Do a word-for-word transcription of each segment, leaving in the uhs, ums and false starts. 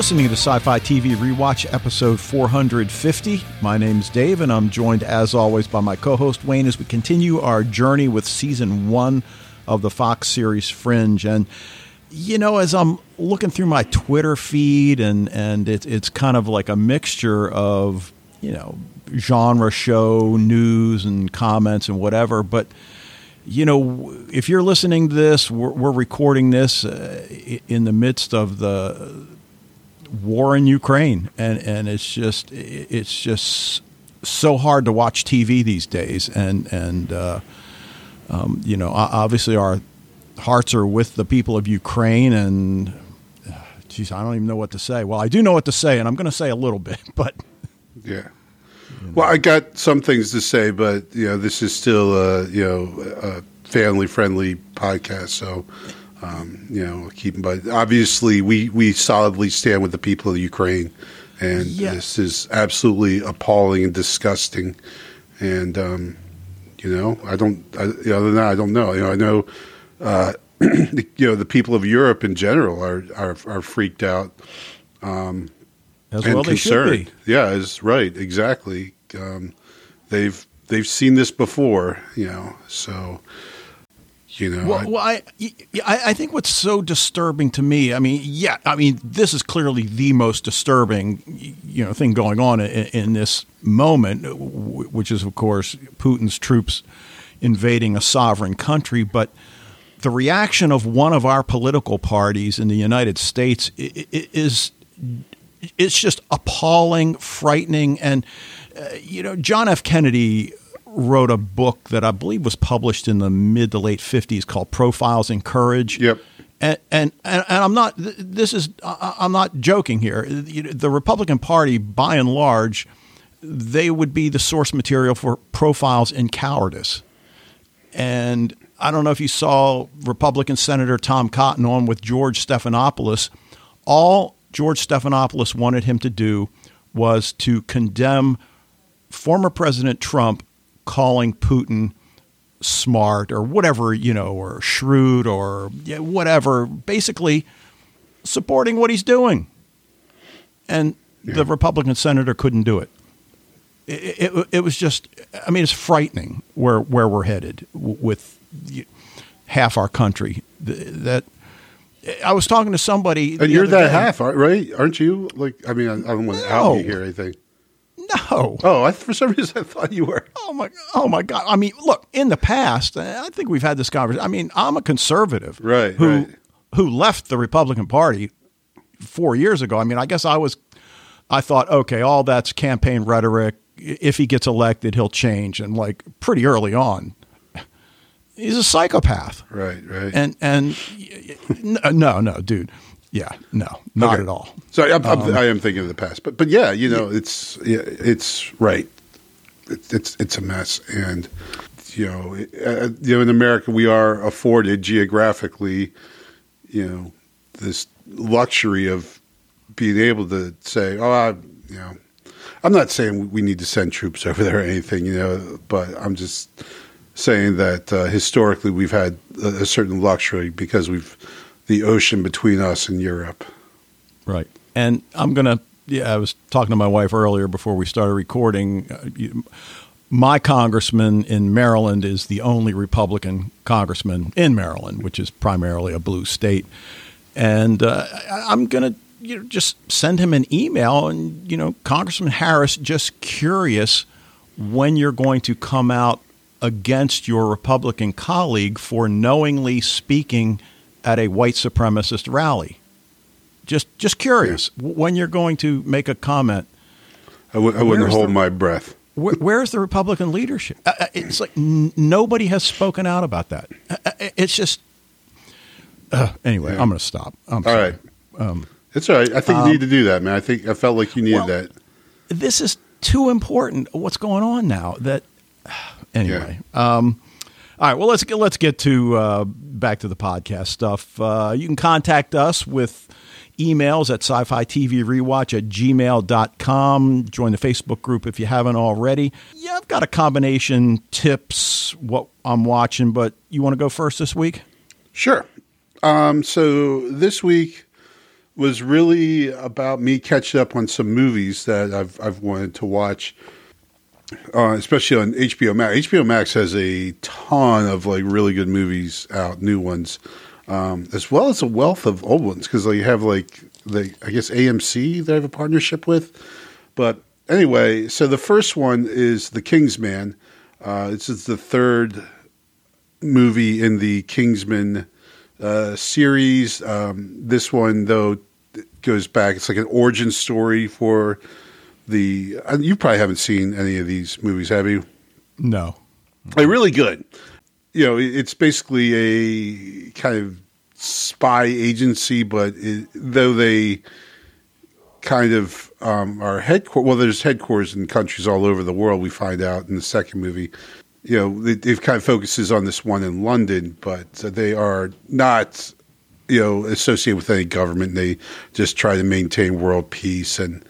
listening to Sci-Fi T V Rewatch, episode four hundred fifty. My name's Dave, and I'm joined, as always, by my co-host, Wayne, as we continue our journey with season one of the Fox series Fringe. And, you know, as I'm looking through my Twitter feed, and, and it, it's kind of like a mixture of, you know, genre show, news, and comments and whatever, but... You know, if you're listening to this, we're, we're recording this uh, in the midst of the war in Ukraine, and, and it's just it's just so hard to watch T V these days, and and uh, um, you know, obviously our hearts are with the people of Ukraine, and uh, geez, I don't even know what to say. Well, I do know what to say, and I'm going to say a little bit, but yeah. You know. Well, I got some things to say, but you know, this is still a you know a family-friendly podcast, so um, you know, keep. But obviously, we, we solidly stand with the people of Ukraine, and yeah. This is absolutely appalling and disgusting. And um, you know, I don't. I, you know, other than that, I don't know. You know, I know. Uh, you know, the people of Europe in general are are, are freaked out. Um, As and well, concerned. They should be. Yeah, is right. Exactly. Um, they've they've seen this before, you know. So, you know, well, I, well, I I think what's so disturbing to me. I mean, yeah, I mean, this is clearly the most disturbing, you know, thing going on in, in this moment, which is, of course, Putin's troops invading a sovereign country, but. The reaction of one of our political parties in the United States is. It's just appalling, frightening. And, uh, you know, John F. Kennedy wrote a book that I believe was published in the mid to late fifties called Profiles in Courage. Yep. And, and, and I'm not, this is, I'm not joking here. The Republican Party, by and large, they would be the source material for Profiles in Cowardice. And I don't know if you saw Republican Senator Tom Cotton on with George Stephanopoulos. All George Stephanopoulos wanted him to do was to condemn former President Trump calling Putin smart or whatever, you know, or shrewd or whatever, basically supporting what he's doing. And yeah. The Republican senator couldn't do it. It, it. It was just, I mean, it's frightening where, where we're headed with half our country. That... I was talking to somebody. And you're that day. Half, right? Aren't you? Like, I mean, I, I don't want to out you here, I think. No. Oh, I, for some reason, I thought you were. Oh, my Oh my God. I mean, look, in the past, I think we've had this conversation. I mean, I'm a conservative right, who right. who left the Republican Party four years ago. I mean, I guess I was, I thought, okay, all that's campaign rhetoric. If he gets elected, he'll change. And like pretty early on. He's a psychopath. Right, right. And, and no, no, dude. Yeah, no, not okay. at all. Sorry, I'm, um, I am thinking of the past. But, but yeah, you know, yeah. it's it's right. It's, it's it's a mess. And, you know, uh, you know, in America, we are afforded geographically, you know, this luxury of being able to say, oh, I, you know, I'm not saying we need to send troops over there or anything, you know, but I'm just – saying that uh, historically we've had a, a certain luxury because we've the ocean between us and Europe. Right. And I'm going to, yeah, I was talking to my wife earlier before we started recording. Uh, you, my congressman in Maryland is the only Republican congressman in Maryland, which is primarily a blue state. And uh, I, I'm going to you know, just send him an email and, you know, Congressman Harris, just curious when you're going to come out against your Republican colleague for knowingly speaking at a white supremacist rally. Just just curious yeah. when you're going to make a comment. I, w- I wouldn't hold the, my breath. where, where's the Republican leadership? Uh, it's like n- nobody has spoken out about that. Uh, it's just, uh, anyway, yeah. I'm going to stop. I'm all sorry. Right. Um, it's all right. I think um, you need to do that, man. I think I felt like you needed well, that. This is too important. What's going on now that, Anyway, yeah. um, all right. Well, let's get let's get to uh, back to the podcast stuff. Uh, you can contact us with emails at sci-fi T V rewatch at gmail dot com. Join the Facebook group if you haven't already. Yeah, I've got a combination tips what I'm watching, but you want to go first this week? Sure. Um, so this week was really about me catching up on some movies that I've I've wanted to watch, uh, especially on H B O Max. H B O Max has a ton of like really good movies out, new ones, um, as well as a wealth of old ones, because they have like the I guess A M C they have a partnership with. But anyway, so the first one is The Kingsman. Uh, this is the third movie in the Kingsman uh, series. Um, this one, though, goes back. It's like an origin story for the... Uh, you probably haven't seen any of these movies, have you? No. They're really good. You know, it's basically a kind of spy agency, but it, though they... kind of um, our headquarters, well, there's headquarters in countries all over the world, we find out in the second movie. You know, it, it kind of focuses on this one in London, but they are not, you know, associated with any government. They just try to maintain world peace, and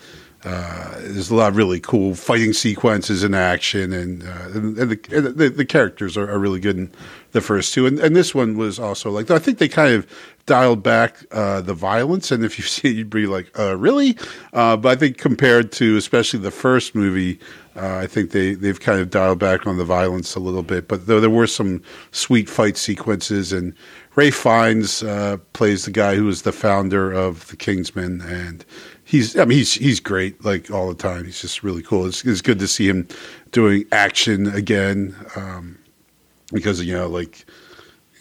uh, there's a lot of really cool fighting sequences and action, and uh, and, and, the, and the, the characters are, are really good in the first two. And, and this one was also like, I think they kind of dialed back uh, the violence, and if you see it, you'd be like, uh, really? Uh, but I think compared to especially the first movie, uh, I think they, they've kind of dialed back on the violence a little bit. But though there were some sweet fight sequences, and Ray Fiennes uh, plays the guy who was the founder of the Kingsman, and he's I mean he's he's great like all the time. He's just really cool. It's, it's good to see him doing action again, um, because you know like.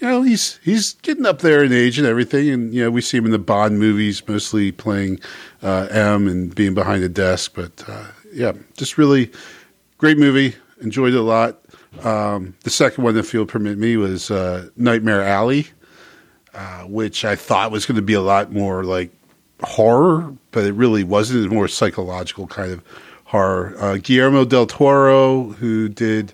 You know, he's he's getting up there in age and everything, and you know we see him in the Bond movies, mostly playing uh, M and being behind a desk. But uh, yeah, just really great movie. Enjoyed it a lot. Um, the second one, if you'll permit me, was uh, Nightmare Alley, uh, which I thought was going to be a lot more like horror, but it really wasn't. It was more psychological kind of horror. Uh, Guillermo del Toro, who did.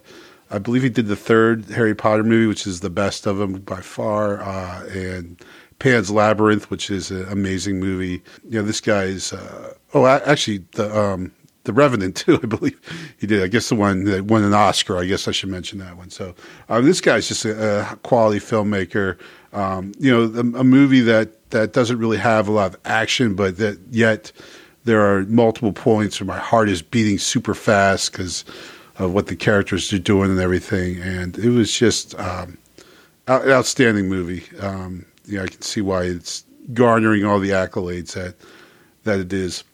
I believe he did the third Harry Potter movie, which is the best of them by far, uh, and Pan's Labyrinth, which is an amazing movie. You know, this guy's uh, – oh, actually, the um, the Revenant, too, I believe he did. I guess the one that won an Oscar. I guess I should mention that one. So um, this guy's just a, a quality filmmaker. Um, you know, a, a movie that, that doesn't really have a lot of action, but that yet there are multiple points where my heart is beating super fast because – of what the characters are doing and everything. And it was just um, an outstanding movie. Um, yeah, I can see why it's garnering all the accolades that that it is.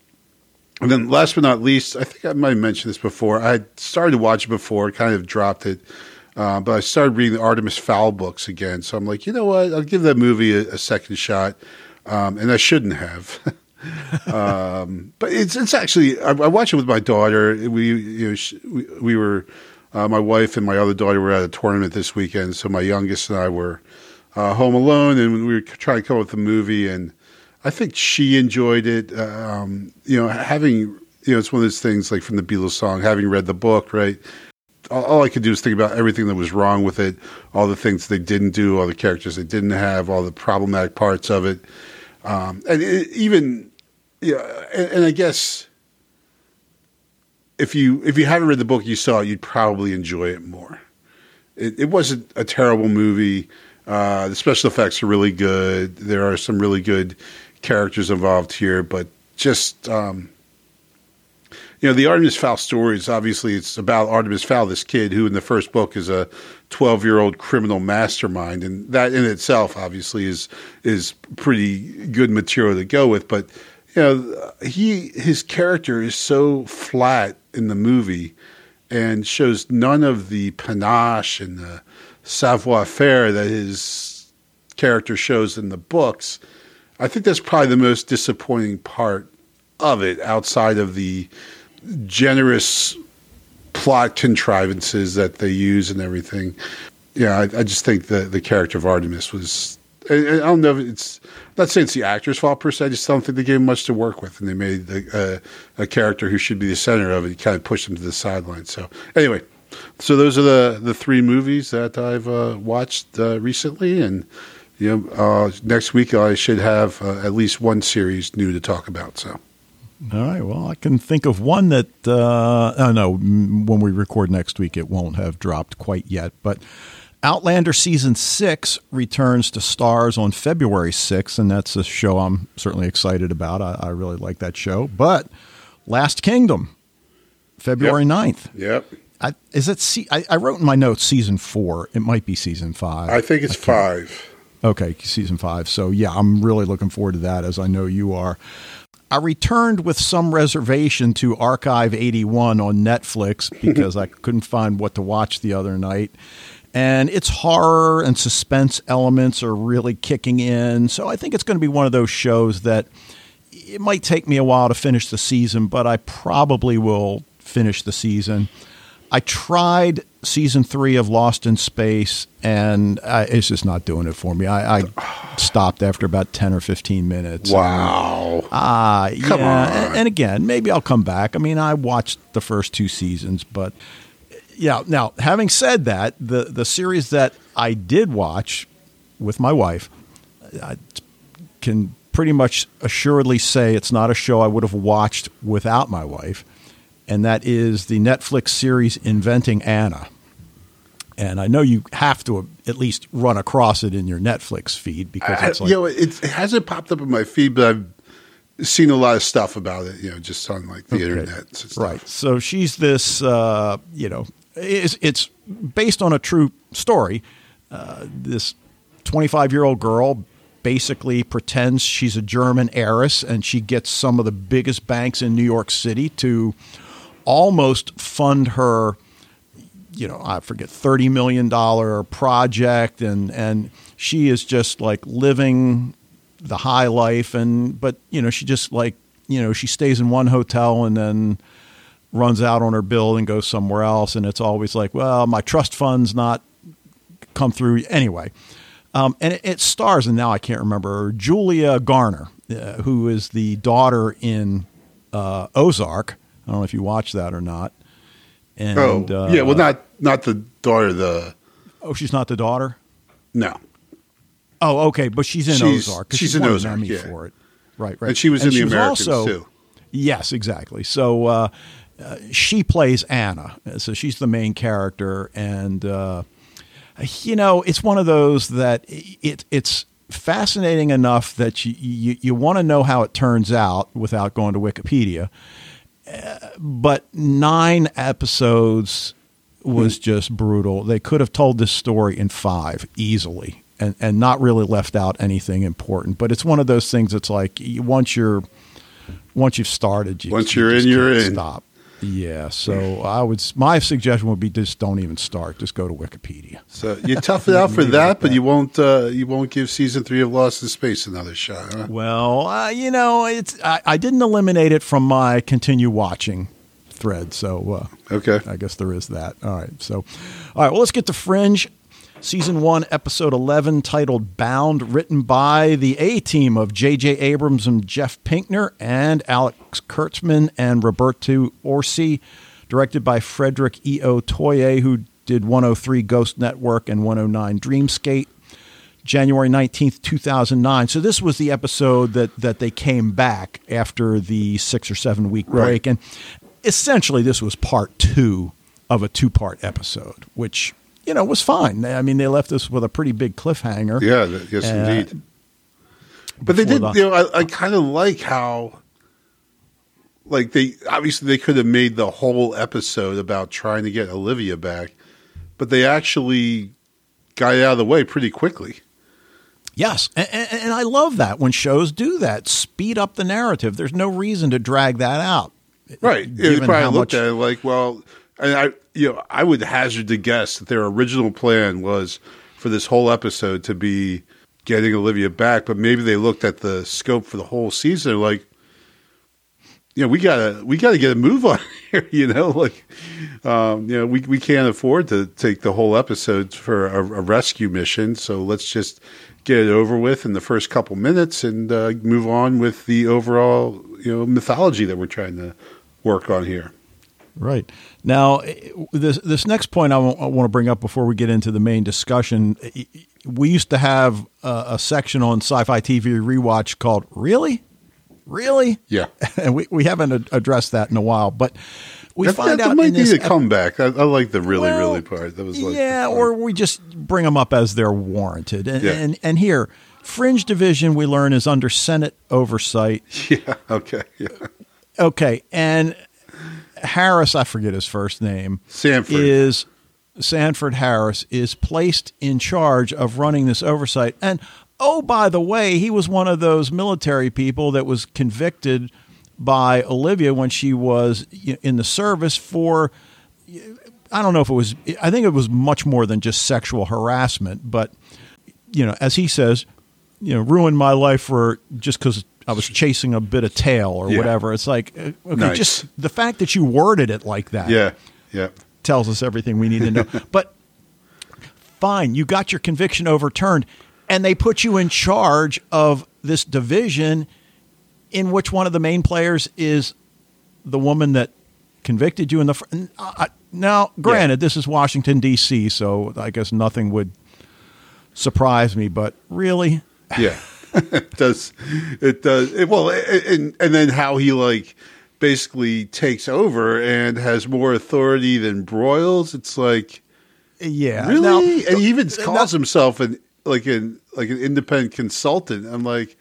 And then last but not least, I think I might have mentioned this before. I started to watch it before, kind of dropped it. Uh, but I started reading the Artemis Fowl books again. So I'm like, you know what? I'll give that movie a, a second shot. Um, and I shouldn't have. um, but it's it's actually I, I watch it with my daughter. We you know, she, we, we were uh, my wife and my other daughter were at a tournament this weekend, so my youngest and I were uh, home alone, and we were trying to come up with a movie. And I think she enjoyed it. Um, you know, having you know, it's one of those things like from the Beatles song, having read the book, right? All, all I could do is think about everything that was wrong with it, all the things they didn't do, all the characters they didn't have, all the problematic parts of it, um, and it, even. Yeah, and, and I guess if you if you haven't read the book, you saw it, you'd probably enjoy it more. It, it wasn't a terrible movie. Uh, the special effects are really good. There are some really good characters involved here, but just um, you know, the Artemis Fowl story is obviously it's about Artemis Fowl, this kid who in the first book is a twelve-year-old criminal mastermind, and that in itself obviously is is pretty good material to go with, but. You know, he his character is so flat in the movie and shows none of the panache and the savoir-faire that his character shows in the books. I think that's probably the most disappointing part of it outside of the generous plot contrivances that they use and everything. Yeah, I, I just think the, the character of Artemis was... I don't know if it's – not saying it's the actor's fault per se. I just don't think they gave him much to work with, and they made the, uh, a character who should be the center of it. He kind of pushed him to the sideline. So anyway, so those are the, the three movies that I've uh, watched uh, recently, and you know, uh, next week I should have uh, at least one series new to talk about. So. All right. Well, I can think of one that uh, – oh, no, when we record next week, it won't have dropped quite yet, but – Outlander Season six returns to stars on February sixth, and that's a show I'm certainly excited about. I, I really like that show. But Last Kingdom, February ninth. Yep. I, is it? Se- I, I wrote in my notes Season four. It might be Season five. I think it's I five. Okay, Season five. So, yeah, I'm really looking forward to that, as I know you are. I returned with some reservation to Archive eighty-one on Netflix because I couldn't find what to watch the other night. And its horror and suspense elements are really kicking in. So I think it's going to be one of those shows that it might take me a while to finish the season, but I probably will finish the season. I tried season three of Lost in Space, and I, it's just not doing it for me. I, I stopped after about ten or fifteen minutes. Wow. Ah, uh, yeah. Come on. And, and again, maybe I'll come back. I mean, I watched the first two seasons, but... Yeah. Now, having said that, the, the series that I did watch with my wife, I can pretty much assuredly say it's not a show I would have watched without my wife, and that is the Netflix series Inventing Anna. And I know you have to at least run across it in your Netflix feed because it's like, I, you know, it's, it hasn't popped up in my feed, but I've seen a lot of stuff about it, you know, just on like the okay. internet. Stuff. Right. So she's this, uh, you know. It's based on a true story. Uh, this twenty-five-year-old girl basically pretends she's a German heiress, and she gets some of the biggest banks in New York City to almost fund her, you know, I forget, thirty million dollars project. And, and she is just like living the high life. And but, you know, she just like, you know, she stays in one hotel and then runs out on her bill and goes somewhere else. And it's always like, well, my trust fund's not come through anyway. Um, and it, it stars, and now I can't remember, Julia Garner, uh, who is the daughter in uh, Ozark. I don't know if you watched that or not. And, oh, uh, yeah. Well, not not the daughter. The Oh, she's not the daughter? No. Oh, okay. But she's in she's, Ozark. She's, she's in Ozark, yeah. For it. Right, right. And she was and in she The Americans, also, too. Yes, exactly. So, uh, Uh, she plays Anna, so she's the main character, and uh, you know, it's one of those that it it's fascinating enough that you you, you want to know how it turns out without going to Wikipedia. Uh, but nine episodes was just brutal. They could have told this story in five easily, and and not really left out anything important. But it's one of those things that's like once you're once you've started, you once you're you in, you're in. Stop. Yeah, so I would. My suggestion would be just don't even start. Just go to Wikipedia. So you tough it out for that, like that, but you won't. Uh, you won't give season three of Lost in Space another shot. Huh? Well, uh, you know, it's. I, I didn't eliminate it from my continue watching thread. So uh, okay, I guess there is that. All right. So, all right. Well, let's get to Fringe, season one, episode eleven, titled "Bound," written by the A team of J J. Abrams and Jeff Pinkner, and Alex Kurtzman and Roberto Orsi, directed by Frederick E O. Toye, who did one oh three Ghost Network and one oh nine Dreamscape, January nineteenth, two thousand nine. So this was the episode that that they came back after the six or seven week break. Right. And essentially this was part two of a two-part episode, which, you know, was fine. I mean, they left us with a pretty big cliffhanger. Yeah, yes, uh, indeed. But they did, the, you know, I, I kind of like how... Like they obviously they could have made the whole episode about trying to get Olivia back, but they actually got it out of the way pretty quickly. Yes, and, and I love that when shows do that, speed up the narrative. There's no reason to drag that out, right? Yeah, they probably looked much- at it like, well, and I, you know, I would hazard to guess that their original plan was for this whole episode to be getting Olivia back, but maybe they looked at the scope for the whole season, like. You know, we gotta we gotta get a move on here. You know, like, um, you know, we we can't afford to take the whole episode for a, a rescue mission. So let's just get it over with in the first couple minutes and uh, move on with the overall, you know, mythology that we're trying to work on here. Right now, this this next point I, w- I want to bring up before we get into the main discussion. We used to have a, a section on Sci-Fi T V Rewatch called "Really." Really? Yeah. And we, we haven't ad- addressed that in a while. But We that, find that, that out might in be this a ep- comeback. I, I like the really, well, really part. That was like yeah, or we just bring them up as they're warranted. And yeah. and, and here, Fringe Division, we learn, is under Senate oversight. Yeah, okay. Yeah. Okay, and Harris, I forget his first name. Sanford. Is Sanford Harris is placed in charge of running this oversight. And, oh, by the way, he was one of those military people that was convicted by Olivia when she was in the service for, I don't know if it was, I think it was much more than just sexual harassment, but, you know, as he says, you know, ruined my life for just because I was chasing a bit of tail or yeah. whatever. It's like, okay, nice. Just the fact that you worded it like that yeah. Yeah. tells us everything we need to know. But fine, you got your conviction overturned and they put you in charge of this division in which one of the main players is the woman that convicted you in the fr- I, now granted yeah. this is Washington D C, so I guess nothing would surprise me, but really yeah it does it does it, well and and then how he like basically takes over and has more authority than Broyles. It's like yeah really now, and he even calls now, himself an like an like an independent consultant. I'm like,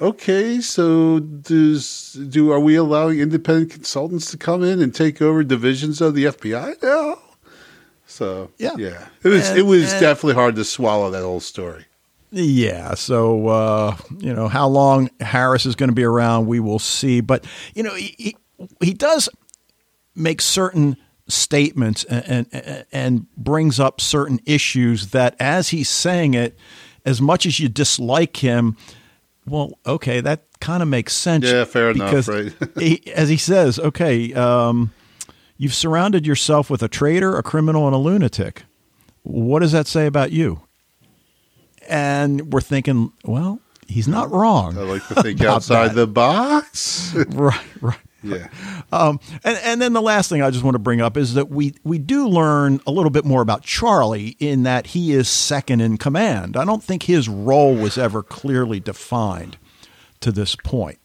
okay, so does do are we allowing independent consultants to come in and take over divisions of the F B I now? So yeah, yeah. it was and, it was and, definitely hard to swallow that whole story. Yeah, so uh, you know how long Harris is going to be around, we will see. But you know he he, he does make certain statements and, and and brings up certain issues that as he's saying it, as much as you dislike him. Well, okay, that kind of makes sense. Yeah, fair enough, right? he, as he says, okay, um, you've surrounded yourself with a traitor, a criminal, and a lunatic. What does that say about you? And we're thinking, well, he's not wrong. I like to think outside that. the box. Right, right. Yeah. Um, and, and then the last thing I just want to bring up is that we, we do learn a little bit more about Charlie in that he is second in command. I don't think his role was ever clearly defined to this point.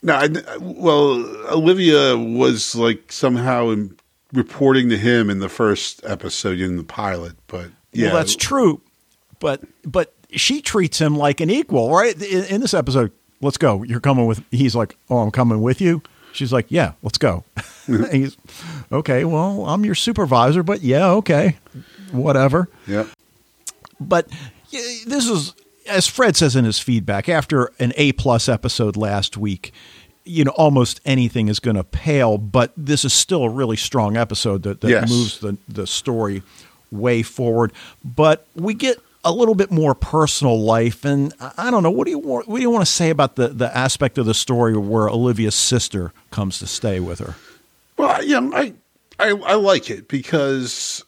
No, I, well, Olivia was like somehow in, reporting to him in the first episode in the pilot, but yeah. Well, that's true, but but she treats him like an equal, right? In, in this episode, let's go. You're coming with. He's like, oh, I'm coming with you. She's like, yeah, let's go. He's, okay, well, I'm your supervisor, but yeah, okay, whatever. Yeah. But this is, as Fred says in his feedback, after an A-plus episode last week, you know, almost anything is going to pale, but this is still a really strong episode that, that yes. moves the, the story way forward. But we get a little bit more personal life. And I don't know, what do you want, what do you want to say about the, the aspect of the story where Olivia's sister comes to stay with her? Well, yeah, I, I, I like it because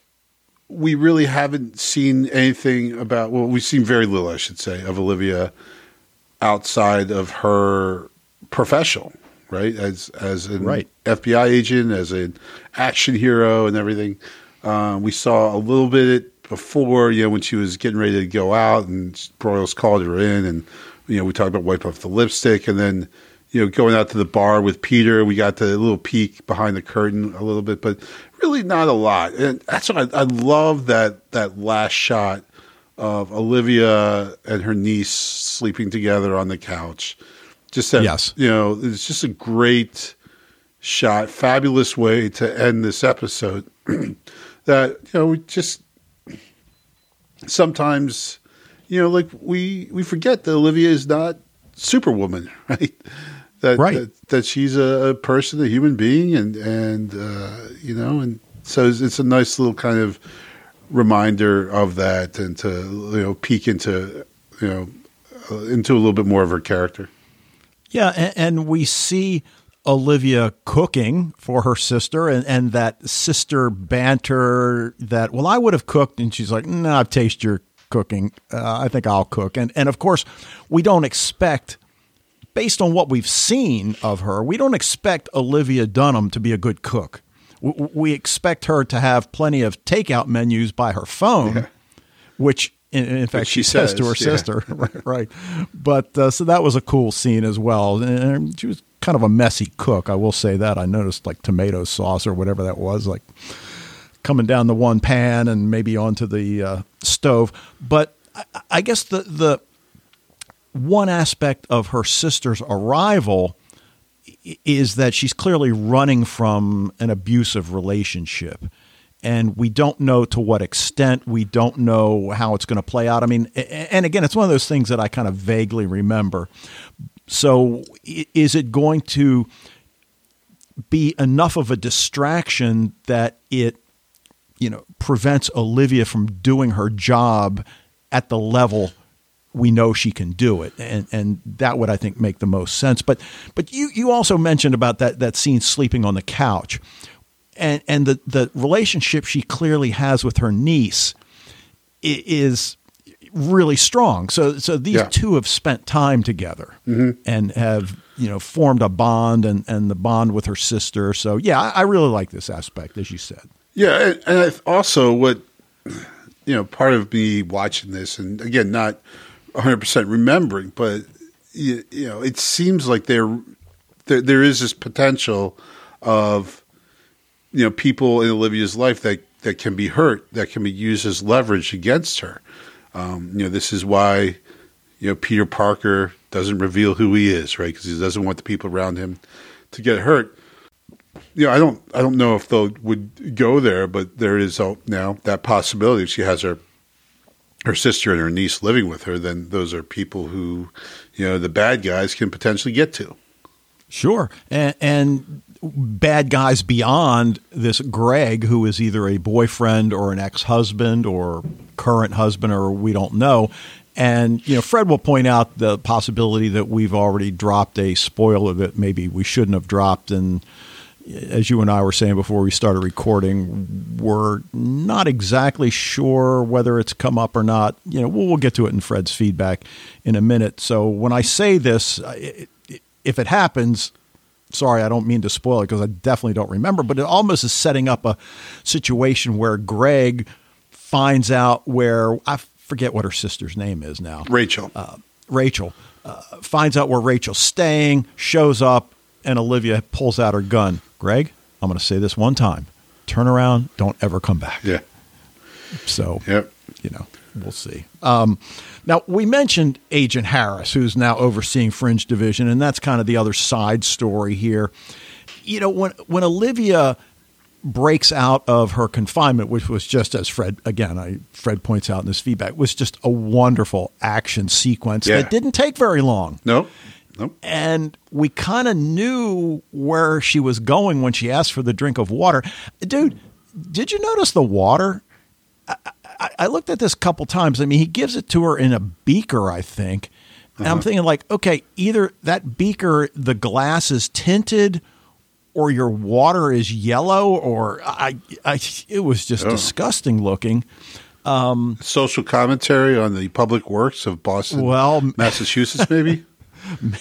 we really haven't seen anything about, well, we've seen very little, I should say, of Olivia outside of her professional, right? As, as an right. F B I agent, as an action hero and everything. Um, we saw a little bit before, you know, when she was getting ready to go out and Broyles called her in and, you know, we talked about wipe off the lipstick and then, you know, going out to the bar with Peter, we got the little peek behind the curtain a little bit, but really not a lot. And that's what I, I love that, that last shot of Olivia and her niece sleeping together on the couch. Just that, yes. you know, it's just a great shot, fabulous way to end this episode that, you know, we just, sometimes, you know, like we, we forget that Olivia is not Superwoman, right? That right. that, that she's a, a person, a human being, and and uh, you know, and so it's, it's a nice little kind of reminder of that, and to you know, peek into you know, uh, into a little bit more of her character. Yeah, and, and we see Olivia cooking for her sister and, and that sister banter that, well, I would have cooked. And she's like, no, nah, I've tasted your cooking. Uh, I think I'll cook. And, and of course we don't expect, based on what we've seen of her, we don't expect Olivia Dunham to be a good cook. We, we expect her to have plenty of takeout menus by her phone, yeah. which In, in fact, she, she says, says to her yeah. sister, right, right. But uh, so that was a cool scene as well. And she was kind of a messy cook. I will say that. I noticed like tomato sauce or whatever that was, like coming down the one pan and maybe onto the uh, stove. But I, I guess the the one aspect of her sister's arrival is that she's clearly running from an abusive relationship. And we don't know to what extent. We don't know how it's going to play out. I mean, and again, it's one of those things that I kind of vaguely remember. So is it going to be enough of a distraction that it, you know, prevents Olivia from doing her job at the level we know she can do it? And and that would, I think, make the most sense. But but you, you also mentioned about that, that scene sleeping on the couch. And and the, the relationship she clearly has with her niece is really strong. So so these yeah. two have spent time together mm-hmm. and have, you know, formed a bond and, and the bond with her sister. So, yeah, I, I really like this aspect, as you said. Yeah. And, and I also what, you know, part of me watching this and, again, not one hundred percent remembering, but, you, you know, it seems like there, there there is this potential of, you know, people in Olivia's life that, that can be hurt, that can be used as leverage against her. Um, you know, this is why, you know, Peter Parker doesn't reveal who he is, right? Because he doesn't want the people around him to get hurt. You know, I don't, I don't know if they would go there, but there is now that possibility. If she has her, her sister and her niece living with her, then those are people who, you know, the bad guys can potentially get to. Sure. And, and, bad guys beyond this Greg, who is either a boyfriend or an ex-husband or current husband, or we don't know. And, you know, Fred will point out the possibility that we've already dropped a spoiler that maybe we shouldn't have dropped. And as you and I were saying before we started recording, we're not exactly sure whether it's come up or not. You know, we'll, we'll get to it in Fred's feedback in a minute. So when I say this, it, it, if it happens, sorry, I don't mean to spoil it because I definitely don't remember, but it almost is setting up a situation where Greg finds out where, I forget what her sister's name is now. Rachel. Uh, Rachel. Uh, finds out where Rachel's staying, shows up, and Olivia pulls out her gun. Greg, I'm going to say this one time. Turn around, don't ever come back. Yeah. So, yep. you know, we'll see. Um, now, we mentioned Agent Harris, who's now overseeing Fringe Division, and that's kind of the other side story here. You know, when when Olivia breaks out of her confinement, which was just, as Fred, again, I Fred points out in his feedback, was just a wonderful action sequence yeah. that didn't take very long. No, no. And we kind of knew where she was going when she asked for the drink of water. Dude, did you notice the water? I, I looked at this a couple times. I mean, he gives it to her in a beaker, I think. And uh-huh. I'm thinking like, okay, either that beaker, the glass is tinted or your water is yellow or I, I it was just oh. disgusting looking. Um, Social commentary on the public works of Boston, well, Massachusetts, maybe.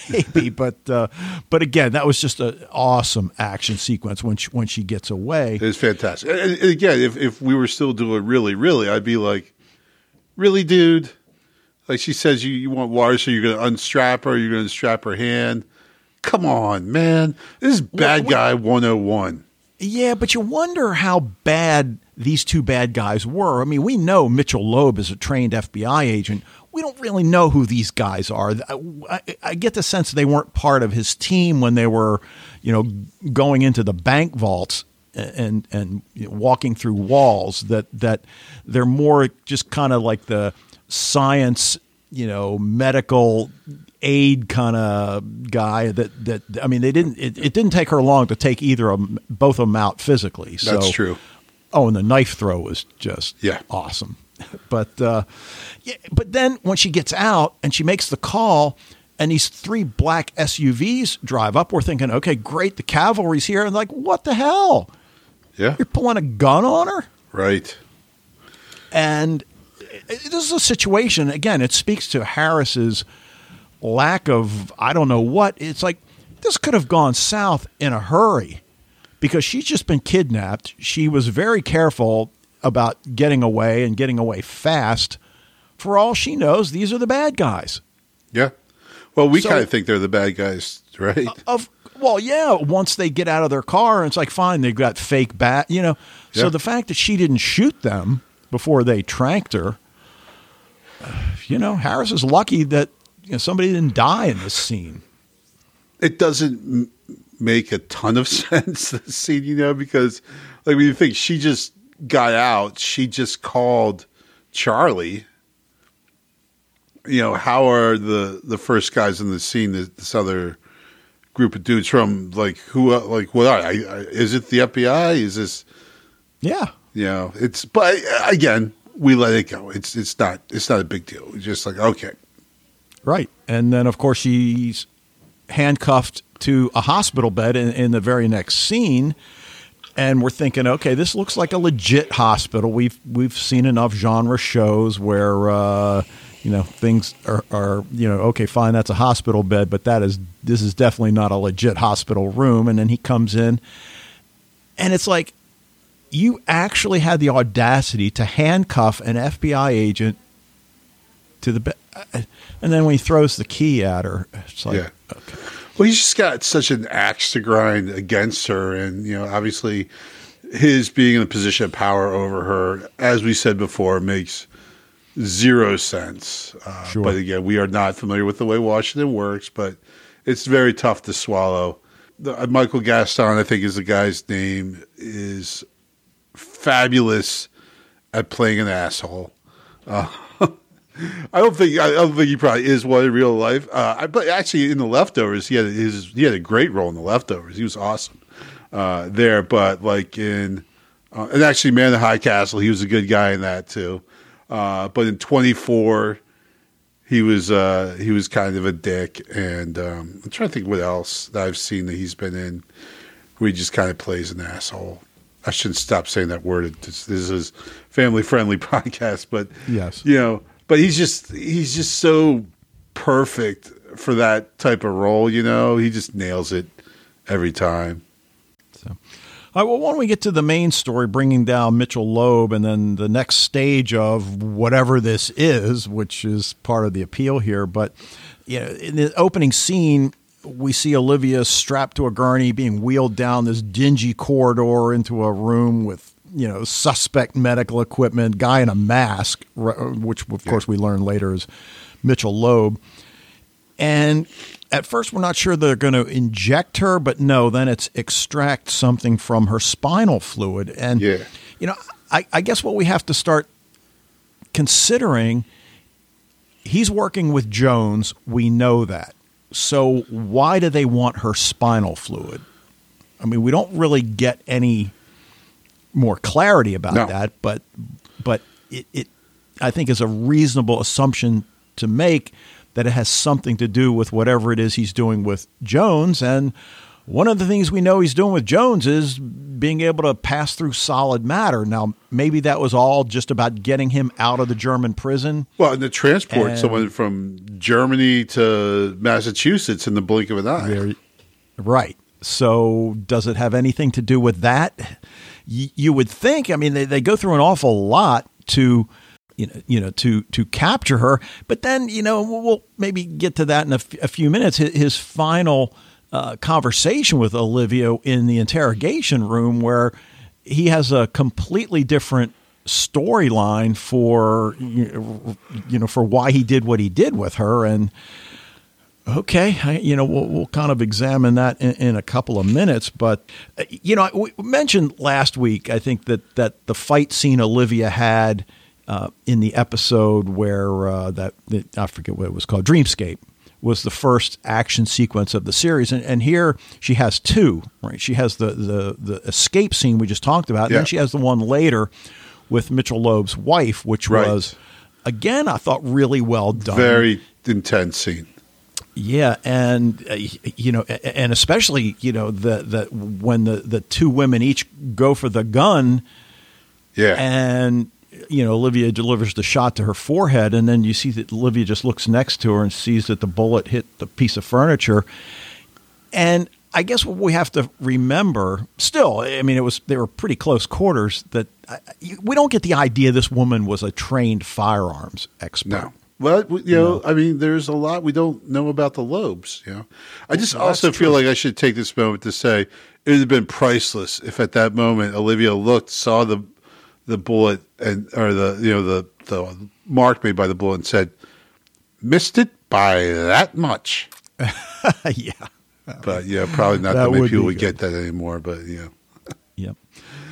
Maybe, but uh, but again, that was just an awesome action sequence when she, when she gets away. It's fantastic. And again, if, if we were still doing really, really, I'd be like, really, dude? Like she says, you, you want water, so you're going to unstrap her, you're going to unstrap her hand. Come on, man. This is bad well, guy one oh one. Yeah, but you wonder how bad these two bad guys were. I mean, we know Mitchell Loeb is a trained F B I agent. We don't really know who these guys are. I, I get the sense they weren't part of his team when they were, you know, going into the bank vaults and and you know, walking through walls. That that they're more just kind of like the science, you know, medical aid kind of guy. That that I mean, they didn't. It, it didn't take her long to take either of them, both of them out physically. So, that's true. Oh, and the knife throw was just yeah. awesome. But uh, yeah, but then when she gets out and she makes the call and these three black S U Vs drive up, we're thinking, okay, great, the cavalry's here. And like, what the hell? Yeah. You're pulling a gun on her? Right. And this is a situation, again, it speaks to Harris's lack of, I don't know what. It's like this could have gone south in a hurry because she's just been kidnapped. She was very careful about getting away and getting away fast. For all she knows, these are the bad guys. Yeah. Well, we so, kind of think they're the bad guys, right? Of Well, yeah, once they get out of their car, it's like, fine, they've got fake bat, you know. Yeah. So the fact that she didn't shoot them before they tranked her, you know, Harris is lucky that you know, somebody didn't die in this scene. It doesn't make a ton of sense, this scene, you know, because like when you think she just got out, she just called Charlie. You know, how are the, the first guys in the scene, this, this other group of dudes from, like, who, like, what are, I, I, is it the F B I? Is this, yeah, you know, it's, but again, we let it go. It's, it's not, it's not a big deal. It's just like, okay. Right. And then, of course, she's handcuffed to a hospital bed in, in the very next scene. And we're thinking, okay, this looks like a legit hospital. We've, we've seen enough genre shows where, uh, you know, things are, are, you know, okay, fine, that's a hospital bed, but that is, this is definitely not a legit hospital room. And then he comes in and it's like, you actually had the audacity to handcuff an F B I agent to the bed. And then when he throws the key at her, it's like, yeah. Okay. Well, he's just got such an axe to grind against her. And, you know, obviously his being in a position of power over her, as we said before, makes zero sense. Uh, sure. But again, we are not familiar with the way Washington works, but it's very tough to swallow. The, uh, Michael Gaston, I think is the guy's name, is fabulous at playing an asshole. Uh, I don't think I don't think he probably is one in real life. Uh, I, but actually, in The Leftovers, he had his he had a great role in The Leftovers. He was awesome uh, there. But like in uh, and actually, Man in the High Castle, he was a good guy in that too. Uh, but in twenty-four, he was uh, he was kind of a dick, and um, I'm trying to think what else that I've seen that he's been in where he just kind of plays an asshole. I shouldn't stop saying that word. This is family-friendly podcast, but yes, you know, but he's just he's just so perfect for that type of role. You know, he just nails it every time. So. All right, well, why don't we get to the main story, bringing down Mitchell Loeb and then the next stage of whatever this is, which is part of the appeal here. But you know, in the opening scene, we see Olivia strapped to a gurney being wheeled down this dingy corridor into a room with, you know, suspect medical equipment, guy in a mask, which, of course, we learn later is Mitchell Loeb. And at first, we're not sure they're going to inject her, but no, then it's extract something from her spinal fluid. And, yeah. you know, I, I guess what we have to start considering, he's working with Jones. We know that. So why do they want her spinal fluid? I mean, we don't really get any more clarity about no. that, but but it, it I think is a reasonable assumption to make that it has something to do with whatever it is he's doing with Jones. And one of the things we know he's doing with Jones is being able to pass through solid matter. Now, maybe that was all just about getting him out of the German prison. Well, and to transport and, someone from Germany to Massachusetts in the blink of an eye. There, right. So does it have anything to do with that? Y- you would think, I mean, they, they go through an awful lot to You know, you know, to to capture her. But then, you know, we'll maybe get to that in a, f- a few minutes. His, his final uh, conversation with Olivia in the interrogation room, where he has a completely different storyline for, you know, for why he did what he did with her. And okay, I, you know, we'll, we'll kind of examine that in, in a couple of minutes. But, uh, you know, we mentioned last week, I think that that the fight scene Olivia had Uh, in the episode where uh, that, that, I forget what it was called, Dreamscape, was the first action sequence of the series. And, and here she has two, right? She has the, the, the escape scene we just talked about. Yeah. And then she has the one later with Mitchell Loeb's wife, which right. was, again, I thought really well done. Very intense scene. Yeah. And, uh, you know, and especially, you know, the, the, when the, the two women each go for the gun. Yeah. And, you know, Olivia delivers the shot to her forehead, and then you see that Olivia just looks next to her and sees that the bullet hit the piece of furniture. And I guess what we have to remember still, I mean, it was, they were pretty close quarters, that I, we don't get the idea this woman was a trained firearms expert. No. Well, you, you know, know, I mean, there's a lot we don't know about the Loebs. You know, I just That's also true. feel like I should take this moment to say it would have been priceless if at that moment Olivia looked, saw the the bullet and or the you know the the mark made by the bullet and said, "Missed it by that much." yeah, but yeah, probably not that many people would get that anymore. But yeah, yep.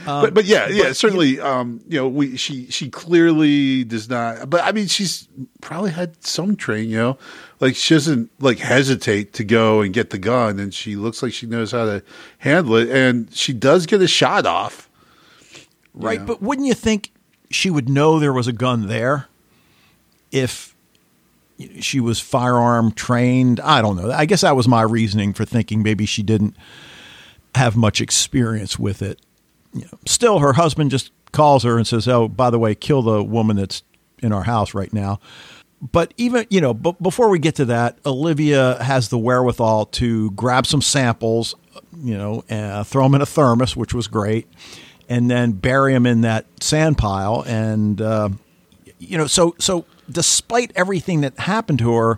Um, but, but yeah, yeah, but, certainly, yeah. Um, you know, we she she clearly does not. But I mean, she's probably had some training, you know, like she doesn't like hesitate to go and get the gun, and she looks like she knows how to handle it, and she does get a shot off, right? Know. But wouldn't you think she would know there was a gun there if she was firearm trained? I don't know. I guess that was my reasoning for thinking maybe she didn't have much experience with it. You know, still, her husband just calls her and says, "Oh, by the way, kill the woman that's in our house right now." But even, you know, b- before we get to that, Olivia has the wherewithal to grab some samples, you know, uh, throw them in a thermos, which was great, and then bury them in that sand pile. And, uh, you know, so so despite everything that happened to her,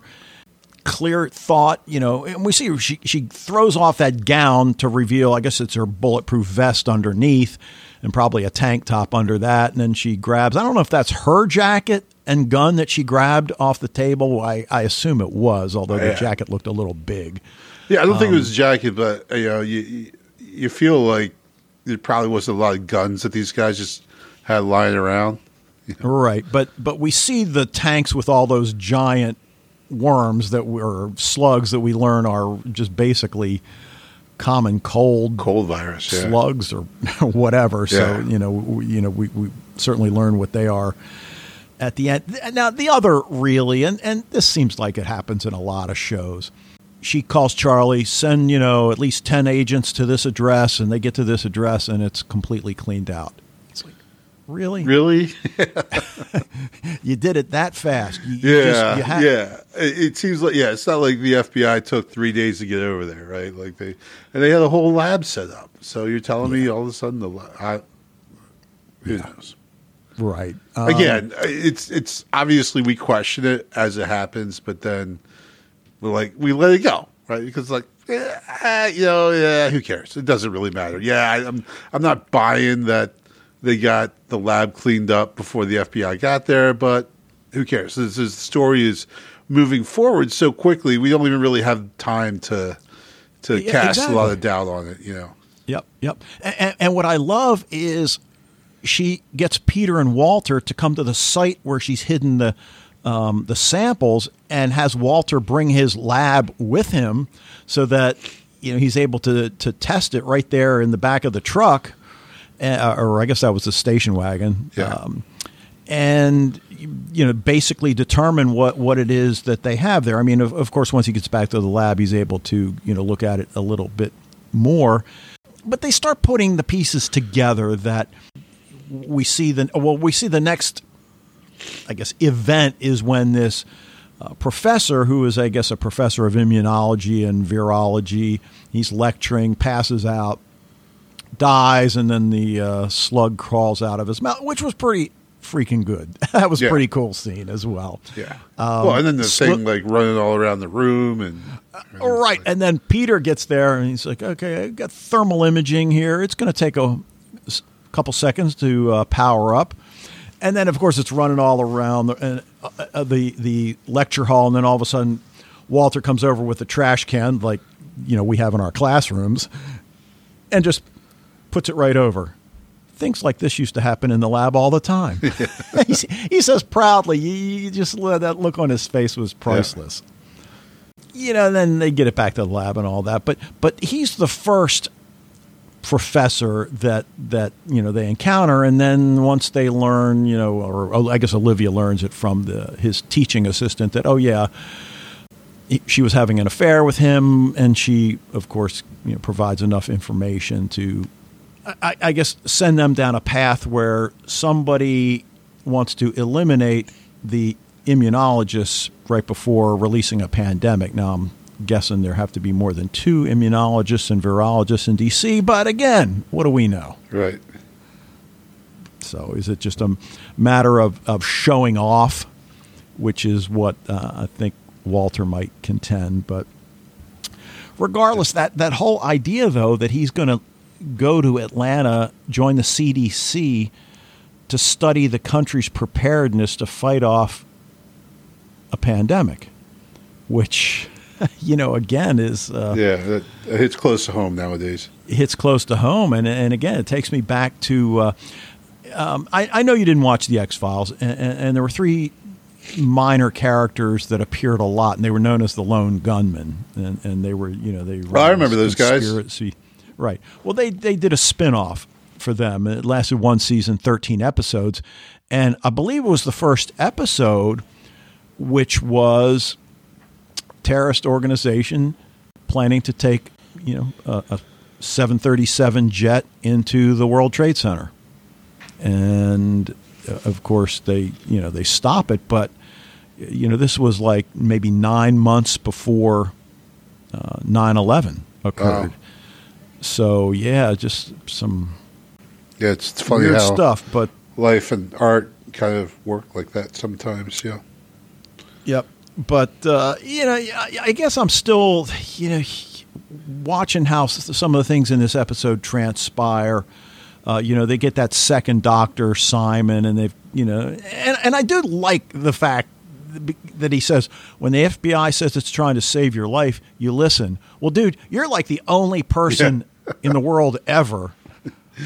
clear thought, you know, and we see she she throws off that gown to reveal, I guess it's her bulletproof vest underneath and probably a tank top under that. And then she grabs, I don't know if that's her jacket and gun that she grabbed off the table. I, I assume it was, although the yeah. jacket looked a little big. Yeah, I don't um, think it was a jacket, but, you know, you, you feel like there probably wasn't a lot of guns that these guys just had lying around. You know? Right, but but we see the tanks with all those giant worms that were slugs that we learn are just basically common cold cold virus slugs yeah. or whatever. Yeah. So, you know, we, you know, we, we certainly learn what they are at the end. Now the other really, and, and this seems like it happens in a lot of shows. She calls Charlie, send, you know, at least ten agents to this address, and they get to this address and it's completely cleaned out. Really? Really? You did it that fast. You, yeah. You just, you had- yeah. It, it seems like, yeah, it's not like the F B I took three days to get over there, right? Like they, and they had a whole lab set up. So you're telling yeah. me all of a sudden the lab, who yeah. knows? Right. Um, Again, it's, it's obviously we question it as it happens, but then we're like, we let it go, right? Because like, eh, you know, yeah, who cares? It doesn't really matter. Yeah. I, I'm, I'm not buying that. They got the lab cleaned up before the F B I got there, but who cares? This is, the story is moving forward so quickly, we don't even really have time to to yeah, cast exactly. a lot of doubt on it, you know? Yep, yep. And, and what I love is she gets Peter and Walter to come to the site where she's hidden the um, the samples and has Walter bring his lab with him so that, you know, he's able to to test it right there in the back of the truck. Uh, or I guess that was the station wagon, yeah. um, and you know, basically determine what, what it is that they have there. I mean, of, of course, once he gets back to the lab, he's able to, you know, look at it a little bit more. But they start putting the pieces together that we see the well, we see the next, I guess, event is when this uh, professor, who is I guess a professor of immunology and virology, he's lecturing, passes out. Dies, and then the uh, slug crawls out of his mouth, which was pretty freaking good. That was a yeah. pretty cool scene as well. Yeah. Um, well, and then the sl- thing like running all around the room. and uh, Right. Like- and then Peter gets there and he's like, okay, I've got thermal imaging here. It's going to take a, a couple seconds to uh, power up. And then, of course, it's running all around the, uh, uh, the, the lecture hall. And then all of a sudden, Walter comes over with a trash can like, you know, we have in our classrooms and just puts it right over. Things like this used to happen in the lab all the time. he, he says proudly, you, you just that look on his face was priceless. Yeah. You know, then they get it back to the lab and all that. But but he's the first professor that, that you know, they encounter. And then once they learn, you know, or, or I guess Olivia learns it from the his teaching assistant that, oh, yeah, she was having an affair with him. And she, of course, you know, provides enough information to I, I guess send them down a path where somebody wants to eliminate the immunologists right before releasing a pandemic. Now, I'm guessing there have to be more than two immunologists and virologists in D C, but again, what do we know? Right. So is it just a matter of, of showing off which is what uh, I think Walter might contend. But regardless, that, that whole idea, though, that he's going to go to Atlanta, join the C D C to study the country's preparedness to fight off a pandemic, which, you know, again, is... Uh, yeah, that hits close to home nowadays. Hits close to home. And, and again, it takes me back to... Uh, um, I, I know you didn't watch The X-Files, and, and there were three minor characters that appeared a lot, and they were known as the Lone Gunmen. And, and they were, you know... they. Well, I remember those conspiracy. guys. Right. Well, they, they did a spinoff for them. It lasted one season, thirteen episodes. And I believe it was the first episode, which was... terrorist organization planning to take, you know, a, a seven thirty-seven jet into the World Trade Center. And uh, of course they, you know, they stop it. But, you know, this was like maybe nine months before uh, nine eleven occurred. Wow. So, yeah, just some yeah, it's funny weird how stuff. But life and art kind of work like that sometimes. Yeah. Yep. But, uh, you know, I guess I'm still, you know, watching how some of the things in this episode transpire. Uh, you know, they get that second doctor, Simon, and they've, you know, and, and I do like the fact that he says, when the F B I says it's trying to save your life, you listen. Well, dude, you're like the only person yeah. in the world ever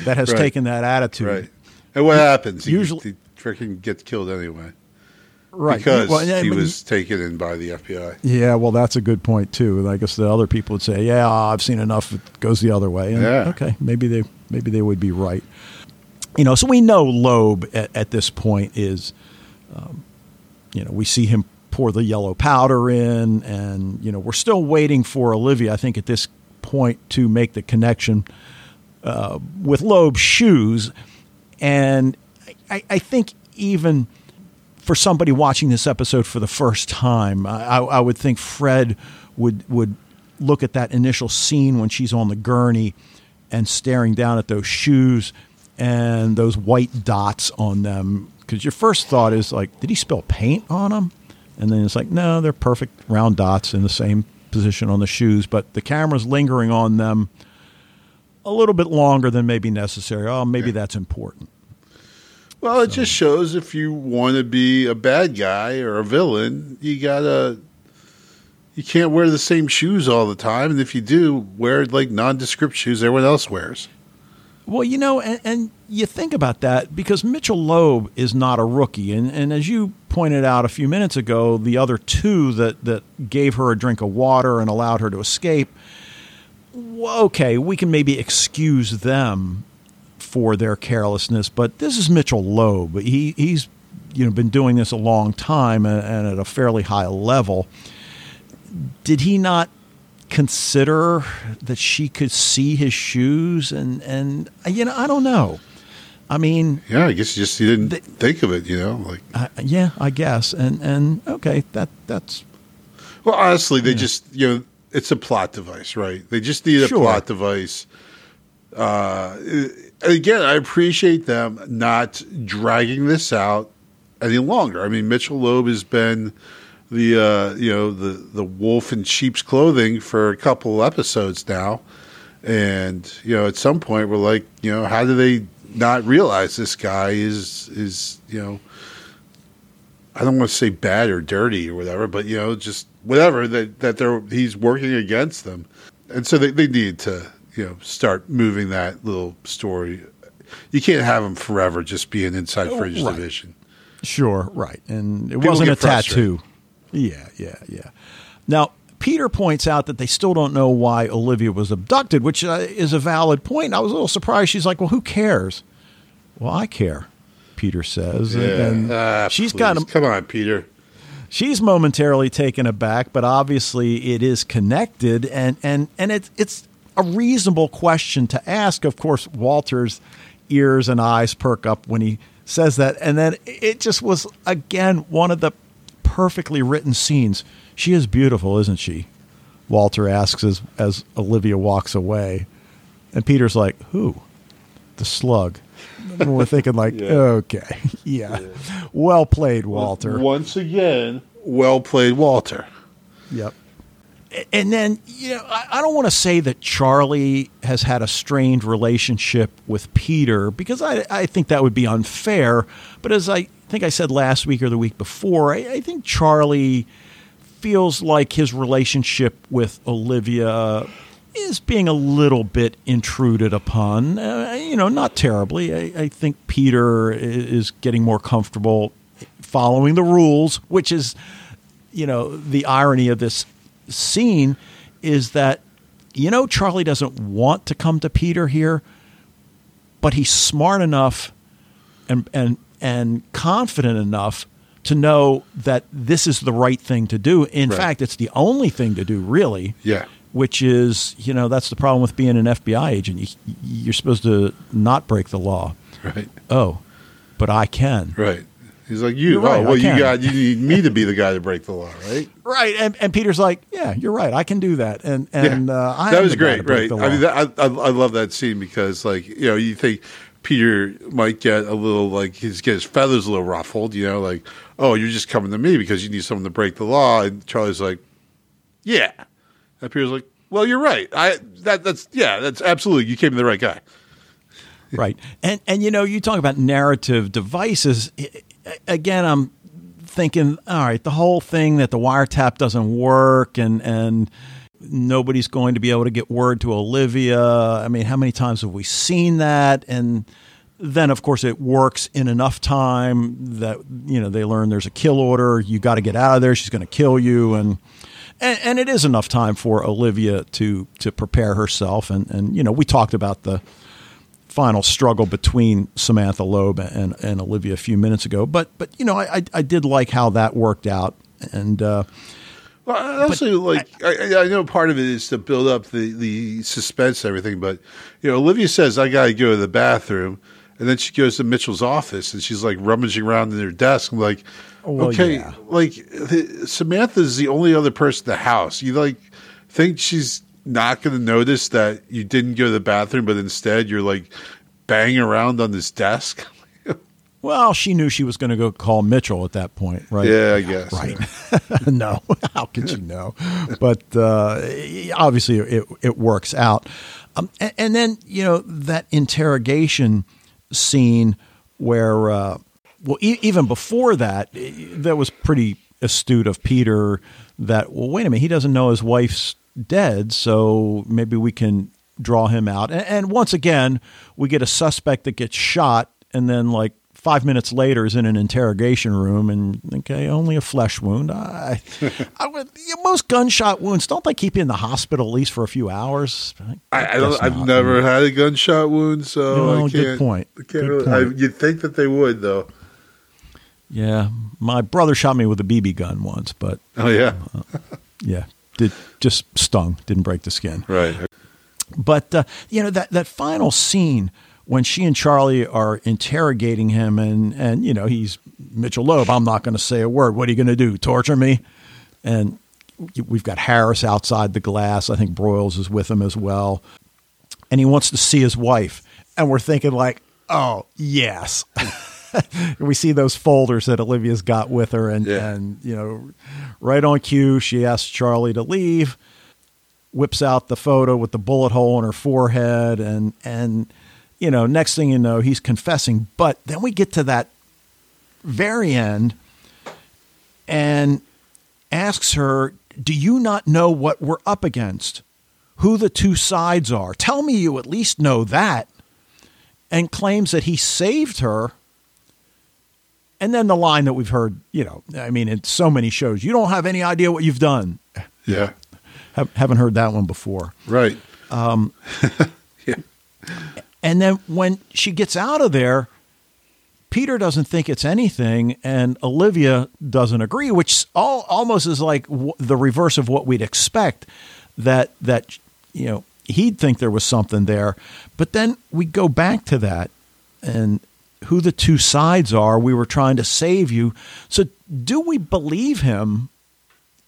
that has right. taken that attitude. Right. And what happens? Usually, he, he freaking gets killed anyway. Right. Because well, yeah, he was he, taken in by the F B I. Yeah, well, that's a good point, too. I guess the other people would say, yeah, I've seen enough. It goes the other way. And, yeah. Okay, maybe they maybe they would be right. You know, so we know Loeb at, at this point is, um, you know, we see him pour the yellow powder in. And, you know, we're still waiting for Olivia, I think, at this point to make the connection uh, with Loeb's shoes. And I, I think even... for somebody watching this episode for the first time, I, I would think Fred would would look at that initial scene when she's on the gurney and staring down at those shoes and those white dots on them. Because your first thought is like, did he spill paint on them? And then it's like, no, they're perfect round dots in the same position on the shoes. But the camera's lingering on them a little bit longer than maybe necessary. Oh, maybe that's important. Well, it so. just shows if you want to be a bad guy or a villain, you gotta, you can't wear the same shoes all the time. And if you do, wear like nondescript shoes everyone else wears. Well, you know, and, and you think about that because Mitchell Loeb is not a rookie. And, and as you pointed out a few minutes ago, the other two that, that gave her a drink of water and allowed her to escape, okay, we can maybe excuse them for their carelessness, but this is Mitchell Loeb. He he's you know been doing this a long time and, and at a fairly high level. Did he not consider that she could see his shoes? And and you know I don't know. I mean, yeah, I guess you just you didn't the, think of it, you know, like uh, yeah, I guess. And and okay, that that's well, honestly, they yeah. just you know it's a plot device, right? They just need a sure. plot device. Uh, again, I appreciate them not dragging this out any longer. I mean, Mitchell Loeb has been the uh, you know the the wolf in sheep's clothing for a couple episodes now, and you know at some point we're like, you know, how do they not realize this guy is is you know I don't want to say bad or dirty or whatever, but you know just whatever that that they're he's working against them, and so they, they need to. You know, start moving that little story. You can't have them forever just being inside Fringe right. Division. Sure, right. And it People wasn't a tattoo. Yeah, yeah, yeah. Now, Peter points out that they still don't know why Olivia was abducted, which is a valid point. I was a little surprised. She's like, well, who cares? Well, I care, Peter says. Yeah. And ah, she's kind of. Come on, Peter. She's momentarily taken aback, but obviously it is connected. And, and, and it, it's. A reasonable question to ask. Of course, Walter's ears and eyes perk up when he says that. And then it just was, again, one of the perfectly written scenes. She is beautiful, isn't she? Walter asks as, as Olivia walks away. And Peter's like, who? The slug. And we're thinking like, yeah. okay, yeah. yeah. Well played, Walter. Once again, well played, Walter. Yep. And then, you know, I don't want to say that Charlie has had a strained relationship with Peter, because I, I think that would be unfair. But as I think I said last week or the week before, I, I think Charlie feels like his relationship with Olivia is being a little bit intruded upon. Uh, you know, not terribly. I, I think Peter is getting more comfortable following the rules, which is, you know, the irony of this scene is that, you know, Charlie doesn't want to come to Peter here, but he's smart enough and and and confident enough to know that this is the right thing to do. In right. fact, it's the only thing to do, really. Yeah. Which is, you know, that's the problem with being an F B I agent. You, you're supposed to not break the law. Right. Oh, but I can. Right. He's like, you, right, oh, well, you got, you need me to be the guy to break the law, right? Right. And, and Peter's like, yeah, you're right. I can do that. And, and, yeah. uh, I, that was great. Right. I mean, that, I, I love that scene because, like, you know, you think Peter might get a little, like, he's get his feathers a little ruffled, you know, like, oh, you're just coming to me because you need someone to break the law. And Charlie's like, yeah. And Peter's like, well, you're right. I, that, that's, yeah, that's absolutely, you came to the right guy. Right. And, and, you know, you talk about narrative devices. It, Again, I'm thinking, all right, the whole thing that the wiretap doesn't work and, and nobody's going to be able to get word to Olivia. I mean, how many times have we seen that? And then, of course, it works in enough time that, you know, they learn there's a kill order. You got to get out of there. She's going to kill you. And, and and it is enough time for Olivia to to prepare herself. And, and you know, we talked about the final struggle between Samantha Loeb and, and Olivia a few minutes ago. But, but you know, I, I, I did like how that worked out. And, uh, well, I also like, I, I, I know part of it is to build up the, the suspense and everything, but, you know, Olivia says, I got to go to the bathroom. And then she goes to Mitchell's office and she's like rummaging around in her desk. I'm like, well, okay, yeah. like the, Samantha's the only other person in the house. You like think she's not going to notice that you didn't go to the bathroom, but instead you're like banging around on this desk. Well, she knew she was going to go call Mitchell at that point, right? Yeah, I guess. Right. Yeah. No, how could you know? But uh, obviously it, it works out. Um, and, and then, you know, that interrogation scene where, uh, well, e- even before that, that was pretty astute of Peter that, well, wait a minute, he doesn't know his wife's dead, so maybe we can draw him out. And, and once again, we get a suspect that gets shot and then like five minutes later is in an interrogation room and, okay, only a flesh wound. I, I would, most gunshot wounds, don't they keep you in the hospital at least for a few hours? I, I don't, I've not. never had a gunshot wound, so no, I can't. Good point. I can't good really, point. I, you'd think that they would, though. Yeah. My brother shot me with a B B gun once, but... Oh, yeah. Uh, yeah. Did, just stung, didn't break the skin. Right. But, uh, you know, that, that final scene when she and Charlie are interrogating him and, and you know, he's Mitchell Loeb. I'm not going to say a word. What are you going to do, torture me? And we've got Harris outside the glass. I think Broyles is with him as well. And he wants to see his wife. And we're thinking like, oh, yes. We see those folders that Olivia's got with her and, yeah. and, you know, right on cue, she asks Charlie to leave, whips out the photo with the bullet hole in her forehead. And, and, you know, next thing you know, he's confessing, but then we get to that very end and asks her, do you not know what we're up against? Who the two sides are? Tell me you at least know that. And claims that he saved her. And then the line that we've heard, you know, I mean, in so many shows, you don't have any idea what you've done. Yeah. Have, haven't heard that one before. Right. Um, yeah. And then when she gets out of there, Peter doesn't think it's anything and Olivia doesn't agree, which all, almost is like w- the reverse of what we'd expect that, that, you know, he'd think there was something there. But then we go back to that and who the two sides are. We were trying to save you. So do we believe him,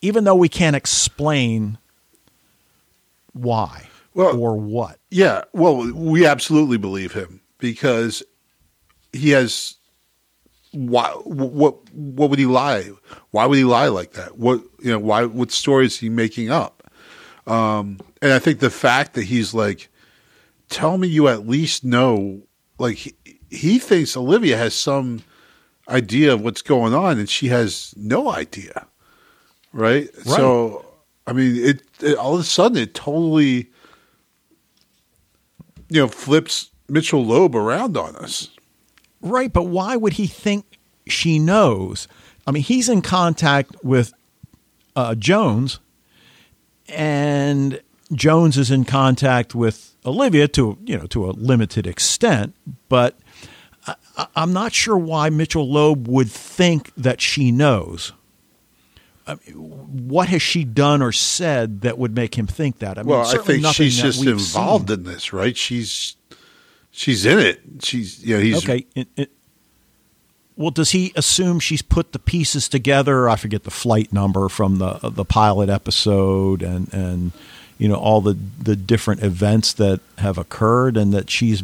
even though we can't explain why well, or what? Yeah. Well, we absolutely believe him because he has why what what would he lie? Why would he lie like that? What you know? Why what story is he making up? Um, and I think the fact that he's like, tell me you at least know, like he, he thinks Olivia has some idea of what's going on, and she has no idea, right? right. So, I mean, it, it all of a sudden it totally, you know, flips Mitchell Loeb around on us. Right, but why would he think she knows? I mean, he's in contact with uh, Jones, and Jones is in contact with Olivia to, you know, to a limited extent, but I, I'm not sure why Mitchell Loeb would think that she knows. I mean, what has she done or said that would make him think that? I mean, well, I think she's just involved seen. in this, right? She's she's in it. She's yeah. You know, he's okay. It, it, well, does he assume she's put the pieces together? I forget the flight number from the the pilot episode, and and. you know, all the, the different events that have occurred, and that she's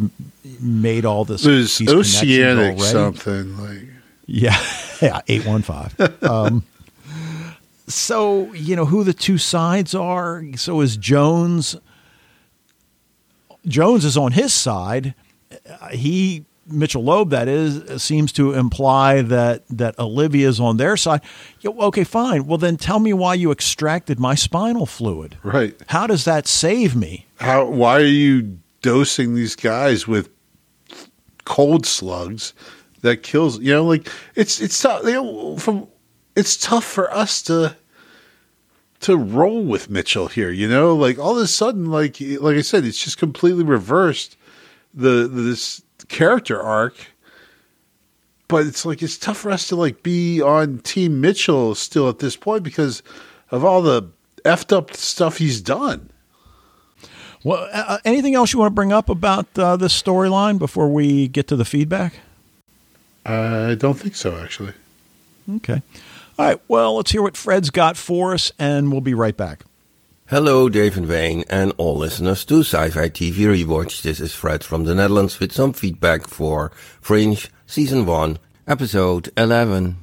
made all this. There's oceanic something like, yeah, yeah, eight one five. Um, so you know who the two sides are. So is Jones. Jones is on his side. He Mitchell Loeb, that is, seems to imply that that Olivia's on their side. Okay, fine. Well, then tell me why you extracted my spinal fluid. Right. How does that save me? How? Why are you dosing these guys with cold slugs that kills? You know, like it's it's tough. You know, from it's tough for us to to roll with Mitchell here. You know, like all of a sudden, like like I said, it's just completely reversed the this. character arc, but it's like it's tough for us to like be on Team Mitchell still at this point because of all the effed up stuff he's done. Well, uh, anything else you want to bring up about uh, this storyline before we get to the feedback? I don't think so, actually. Okay. All right. Well, let's hear what Fred's got for us, and we'll be right back. Hello, Dave and Wayne, and all listeners to Sci-Fi T V Rewatch. This is Fred from the Netherlands with some feedback for Fringe Season one, Episode eleven.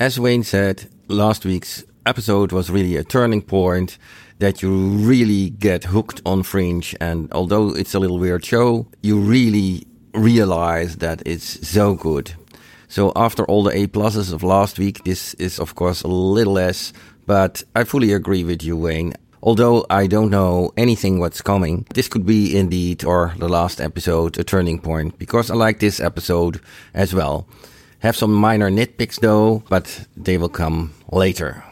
As Wayne said, last week's episode was really a turning point that you really get hooked on Fringe, and although it's a little weird show, you really realize that it's so good. So after all the A-pluses of last week, this is of course a little less, but I fully agree with you, Wayne. Although I don't know anything what's coming, this could be indeed, or the last episode, a turning point, because I like this episode as well. Have some minor nitpicks though, but they will come later.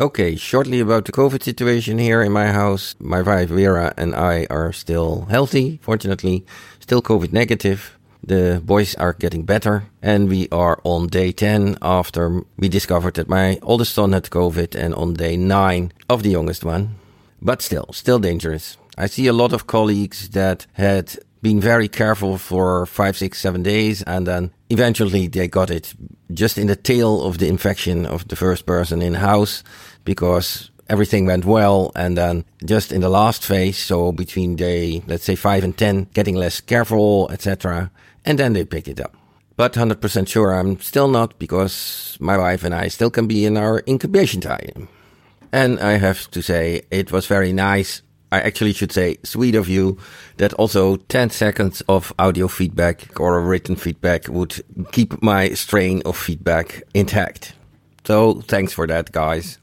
Okay, shortly about the COVID situation here in my house. My wife Vera and I are still healthy, fortunately, still COVID negative. The boys are getting better, and we are on day ten after we discovered that my oldest son had COVID, and on day nine of the youngest one. But still, still dangerous. I see a lot of colleagues that had been very careful for five, six, seven days, and then eventually they got it just in the tail of the infection of the first person in the house, because everything went well, and then just in the last phase, so between day, let's say five and ten, getting less careful, et cetera, and then they picked it up. But one hundred percent sure I'm still not, because my wife and I still can be in our incubation time. And I have to say, it was very nice, I actually should say sweet of you, that also ten seconds of audio feedback or written feedback would keep my strain of feedback intact. So thanks for that, guys.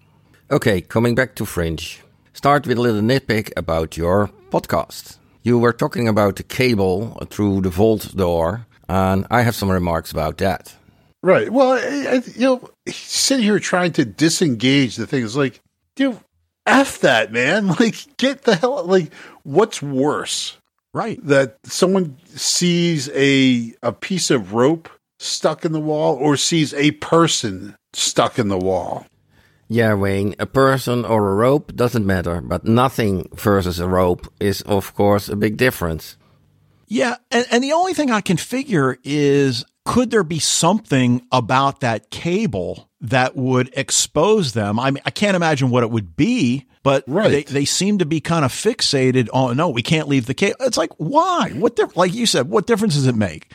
Okay, coming back to Fringe. Start with a little nitpick about your podcast. You were talking about the cable through the vault door, and I have some remarks about that. Right. Well, I, I, you know, sitting here trying to disengage the thing is like, dude, F that, man. Like, get the hell out. Like, what's worse? Right. That someone sees a a piece of rope stuck in the wall, or sees a person stuck in the wall? Yeah, Wayne, a person or a rope doesn't matter, but nothing versus a rope is, of course, a big difference. Yeah, and, and the only thing I can figure is, could there be something about that cable that would expose them? I mean, I can't imagine what it would be, but right. they, they seem to be kind of fixated on, no, we can't leave the cable. It's like, why? What? Di- like you said, what difference does it make?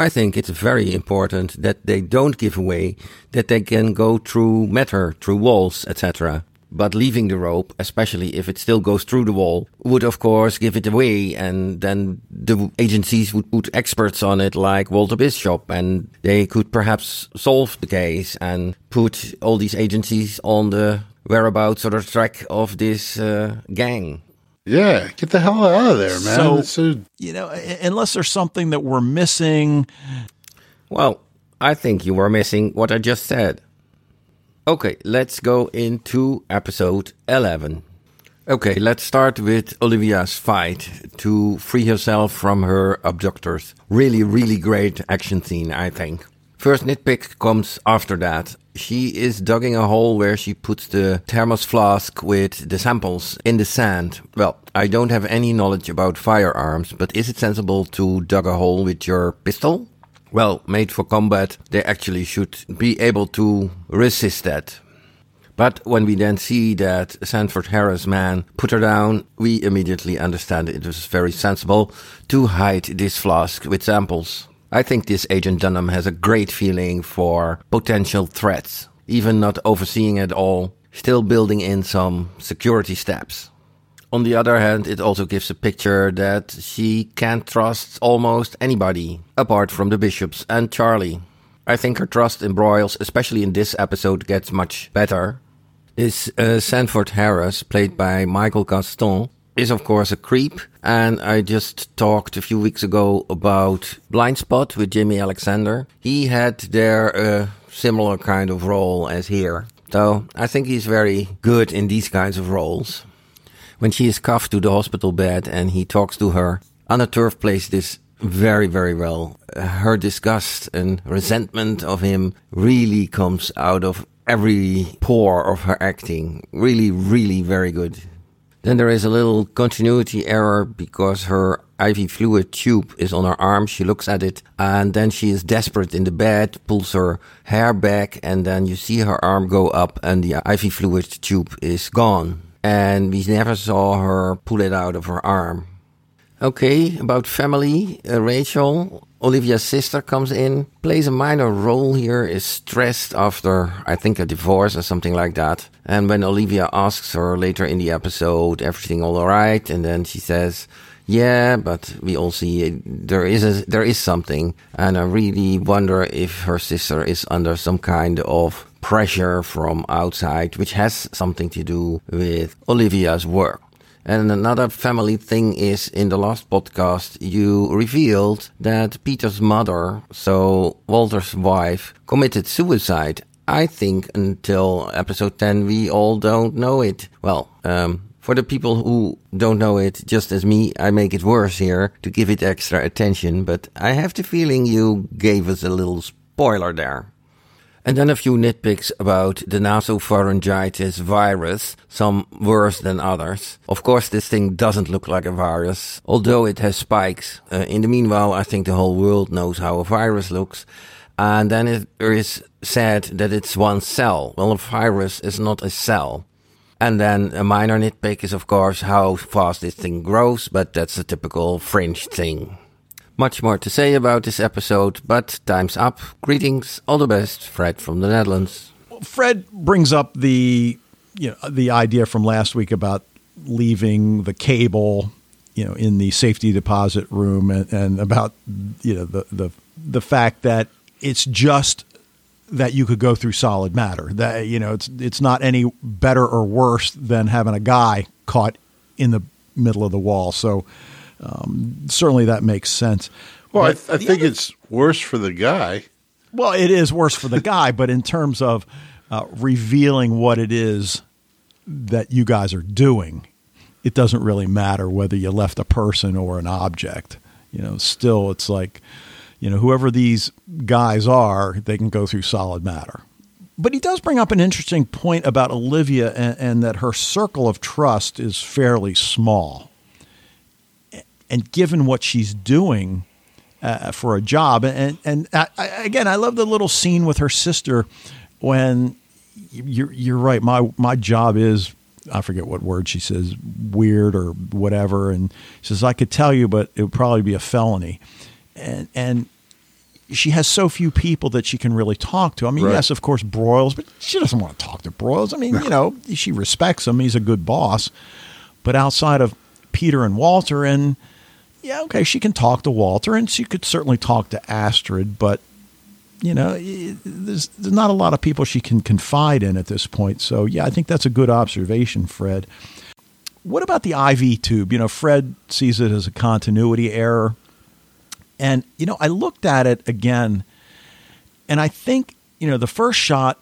I think it's very important that they don't give away, that they can go through matter, through walls, et cetera. But leaving the rope, especially if it still goes through the wall, would of course give it away. And then the agencies would put experts on it like Walter Bishop, and they could perhaps solve the case and put all these agencies on the whereabouts or the track of this uh, gang. Yeah, get the hell out of there, man. So, a- you know, unless there's something that we're missing. Well, I think you were missing what I just said. Okay, let's go into episode eleven. Okay, let's start with Olivia's fight to free herself from her abductors. Really, really great action scene, I think. First nitpick comes after that. She is digging a hole where she puts the thermos flask with the samples in the sand. Well, I don't have any knowledge about firearms, but is it sensible to dig a hole with your pistol? Well, made for combat, they actually should be able to resist that. But when we then see that Sanford Harris man put her down, we immediately understand it was very sensible to hide this flask with samples. I think this Agent Dunham has a great feeling for potential threats, even not overseeing it all, still building in some security steps. On the other hand, it also gives a picture that she can't trust almost anybody, apart from the Bishops and Charlie. I think her trust in Broyles, especially in this episode, gets much better. This uh, Sanford Harris, played by Michael Gaston, is of course a creep. And I just talked a few weeks ago about Blind Spot with Jimmy Alexander. He had there a similar kind of role as here. So I think he's very good in these kinds of roles. When she is cuffed to the hospital bed and he talks to her, Anna Turf plays this very, very well. Her disgust and resentment of him really comes out of every pore of her acting. Really, really very good. Then there is a little continuity error because her I V fluid tube is on her arm. She looks at it and then she is desperate in the bed, pulls her hair back, and then you see her arm go up and the I V fluid tube is gone. And we never saw her pull it out of her arm. Okay, about family, uh, Rachel, Olivia's sister, comes in, plays a minor role here, is stressed after, I think, a divorce or something like that. And when Olivia asks her later in the episode, everything all right? And then she says, yeah, but we all see it. There is a, there is something. And I really wonder if her sister is under some kind of pressure from outside, which has something to do with Olivia's work. And another family thing is, in the last podcast, you revealed that Peter's mother, so Walter's wife, committed suicide. I think until episode ten, we all don't know it. Well, um, for the people who don't know it, just as me, I make it worse here to give it extra attention. But I have the feeling you gave us a little spoiler there. And then a few nitpicks about the nasopharyngitis virus, some worse than others. Of course, this thing doesn't look like a virus, although it has spikes. Uh, in the meanwhile, I think the whole world knows how a virus looks. And then it is said that it's one cell. Well, a virus is not a cell. And then a minor nitpick is, of course, how fast this thing grows, but that's a typical Fringe thing. Much more to say about this episode, but time's up. Greetings, all the best, Fred from the Netherlands. Fred brings up the, you know, the idea from last week about leaving the cable, you know, in the safety deposit room, and, and about, you know, the, the the fact that it's just that you could go through solid matter. That, you know, it's it's not any better or worse than having a guy caught in the middle of the wall. So. Um, certainly that makes sense. Well, I, th- I think other- it's worse for the guy. Well, it is worse for the guy, but in terms of uh, revealing what it is that you guys are doing, it doesn't really matter whether you left a person or an object. You know, still, it's like, you know, whoever these guys are, they can go through solid matter. But he does bring up an interesting point about Olivia and, and that her circle of trust is fairly small. And given what she's doing uh, for a job, and and I, I, again, I love the little scene with her sister when you're you're right. My my job is, I forget what word she says, weird or whatever, and she says, I could tell you, but it would probably be a felony, and and she has so few people that she can really talk to. I mean, right. yes, of course, Broyles, but she doesn't want to talk to Broyles. I mean, you know, she respects him. He's a good boss. But outside of Peter and Walter, and yeah, okay, she can talk to Walter, and she could certainly talk to Astrid, but, you know, there's, there's not a lot of people she can confide in at this point. So, yeah, I think that's a good observation, Fred. What about the I V tube? You know, Fred sees it as a continuity error. And, you know, I looked at it again, and I think, you know, the first shot,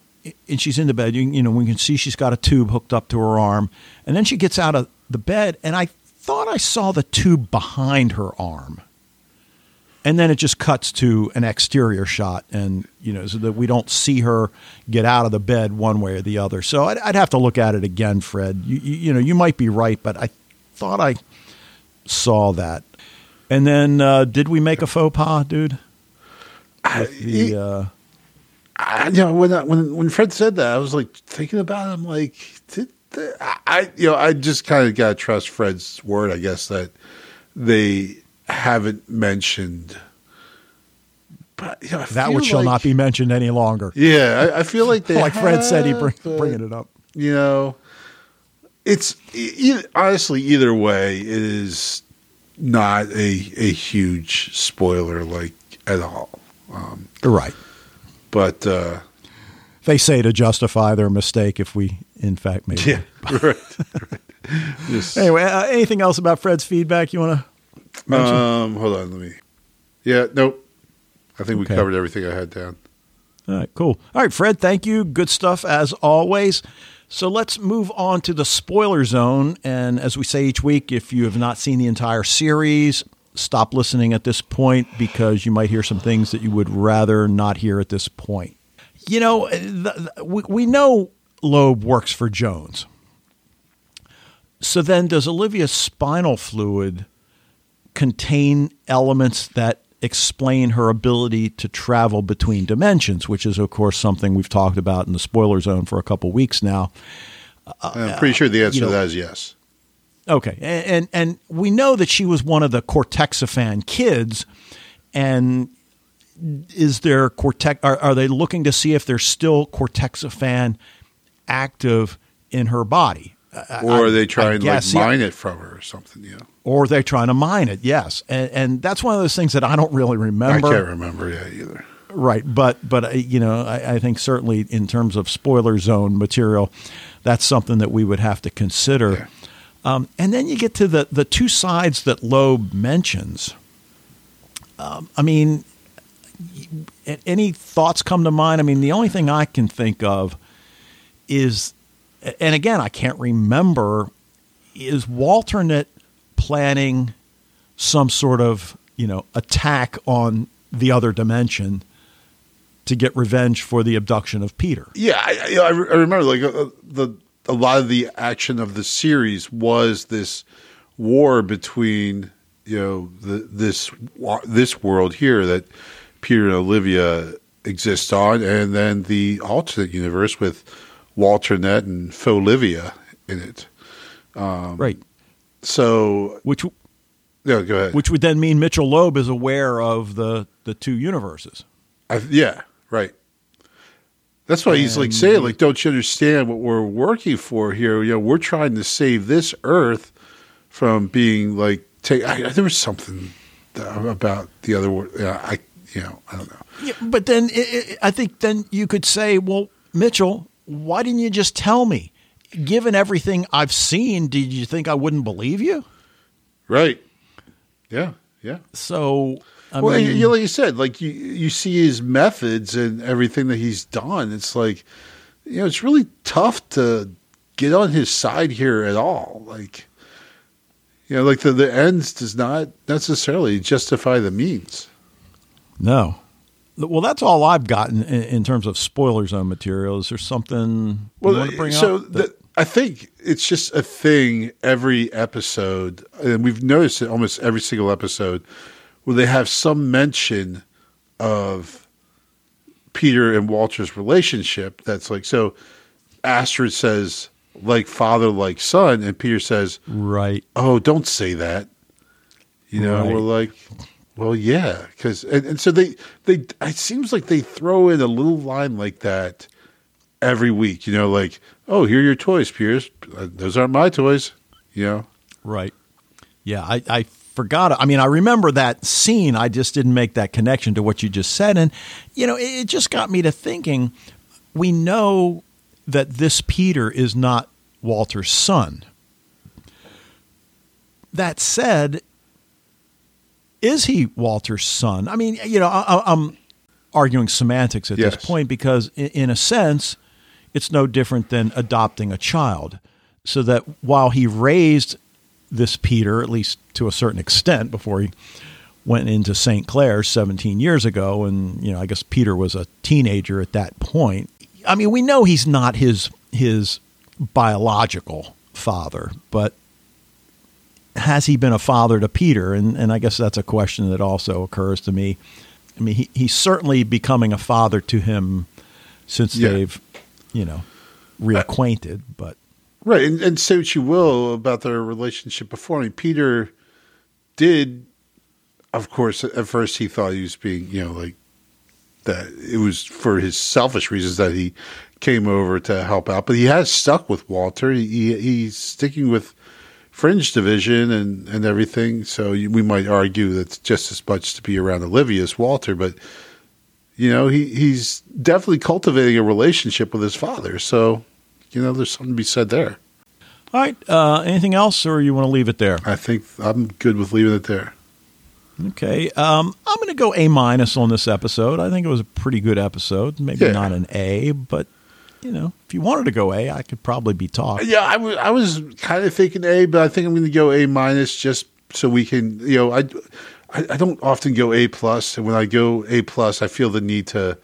and she's in the bed, you, you know, we can see she's got a tube hooked up to her arm, and then she gets out of the bed, and I thought I saw the tube behind her arm. And then it just cuts to an exterior shot, and, you know, so that we don't see her get out of the bed one way or the other. So I'd, I'd have to look at it again, Fred. You, you, you know, you might be right, but I thought I saw that. And then, uh, did we make a faux pas, dude? With the, uh... I, you know, when I, when when Fred said that, I was like thinking about it. I'm like, did they, I, you know, I just kind of got to trust Fred's word, I guess, that they haven't mentioned. But you know, I that which like, shall not be mentioned any longer. Yeah, I, I feel like they, like have, Fred said, he bring, but, bringing it up. You know, it's e- honestly either way it is. Not a, a huge spoiler, like, at all. Um, right. But uh, they say to justify their mistake if we, in fact, made yeah, it. right. right. Yes. Anyway, uh, anything else about Fred's feedback you want to mention? Um, hold on, let me. Yeah, nope. I think we okay. covered everything I had down. All right, cool. All right, Fred, thank you. Good stuff, as always. So let's move on to the spoiler zone. And as we say each week, if you have not seen the entire series, stop listening at this point because you might hear some things that you would rather not hear at this point. You know, the, the, we, we know Loeb works for Jones. So then does Olivia's spinal fluid contain elements that explain her ability to travel between dimensions, which is, of course, something we've talked about in the spoiler zone for a couple weeks now. Uh, I'm pretty sure the answer uh, you know, to that is yes. Okay. And, and and we know that she was one of the Cortexafan kids. And is there Cortex? Are, are they looking to see if there's still Cortexafan active in her body? Or are they trying to like mine it from her or something? Yeah. Or are they trying to mine it? Yes. And, and that's one of those things that I don't really remember. I can't remember yeah, either. Right. But, but you know, I, I think certainly in terms of spoiler zone material, that's something that we would have to consider. Yeah. Um, and then you get to the, the two sides that Loeb mentions. Um, I mean, any thoughts come to mind? I mean, the only thing I can think of is... And again, I can't remember, is Walternet planning some sort of, you know, attack on the other dimension to get revenge for the abduction of Peter? Yeah, I, I remember like a, the a lot of the action of the series was this war between, you know, the, this this world here that Peter and Olivia exist on, and then the alternate universe with Walternet and Folivia in it. Um, right. So which yeah, go ahead. Which would then mean Mitchell Loeb is aware of the, the two universes. I, yeah, right. That's why and, he's like saying, like, don't you understand what we're working for here? You know, we're trying to save this Earth from being like take, I, there was something about the other world. Yeah, I you know I don't know. Yeah, but then it, it, I think then you could say, well, Mitchell, why didn't you just tell me? Given everything I've seen, did you think I wouldn't believe you? Right. Yeah. Yeah. So, I well, mean, you, like you said, like you, you see his methods and everything that he's done. It's like, you know, it's really tough to get on his side here at all. Like, you know, like the, the ends does not necessarily justify the means. No. Well, that's all I've gotten in, in terms of spoiler zone material. Is there something well, you want to bring so up? That- the, I think it's just a thing every episode, and we've noticed it almost every single episode, where they have some mention of Peter and Walter's relationship. That's like, so Astrid says, like father, like son, and Peter says, right. Oh, don't say that. You know, right. We're like... Well, yeah, because and, and so they they it seems like they throw in a little line like that every week. You know, like, oh, here are your toys, Pierce. Those aren't my toys. You know, right? Yeah, I, I forgot. I mean, I remember that scene. I just didn't make that connection to what you just said, and you know, it just got me to thinking. We know that this Peter is not Walter's son. That said, is he Walter's son? I mean, you know, I, I'm arguing semantics at yes. this point because in, in a sense, it's no different than adopting a child. So that while he raised this Peter, at least to a certain extent, before he went into Saint Clair seventeen years ago, and, you know, I guess Peter was a teenager at that point. I mean, we know he's not his his biological father, but has he been a father to Peter? And and I guess that's a question that also occurs to me. I mean, he, he's certainly becoming a father to him since yeah. they've, you know, reacquainted. But right, and, and say what you will about their relationship before. I mean, Peter did, of course, at first he thought he was being, you know, like, that it was for his selfish reasons that he came over to help out. But he has stuck with Walter. He, he's sticking with Fringe Division and, and everything. So we might argue that's just as much to be around Olivia as Walter, but you know, he, he's definitely cultivating a relationship with his father. So, you know, there's something to be said there. All right. Uh, anything else, or you want to leave it there? I think I'm good with leaving it there. Okay. Um, I'm going to go A minus on this episode. I think it was a pretty good episode. Maybe yeah. not an A, but you know, if you wanted to go A, I could probably be talked. Yeah, I, w- I was kind of thinking A, but I think I'm going to go A minus just so we can, you know, I, I, I don't often go A plus. And when I go A plus, I feel the need to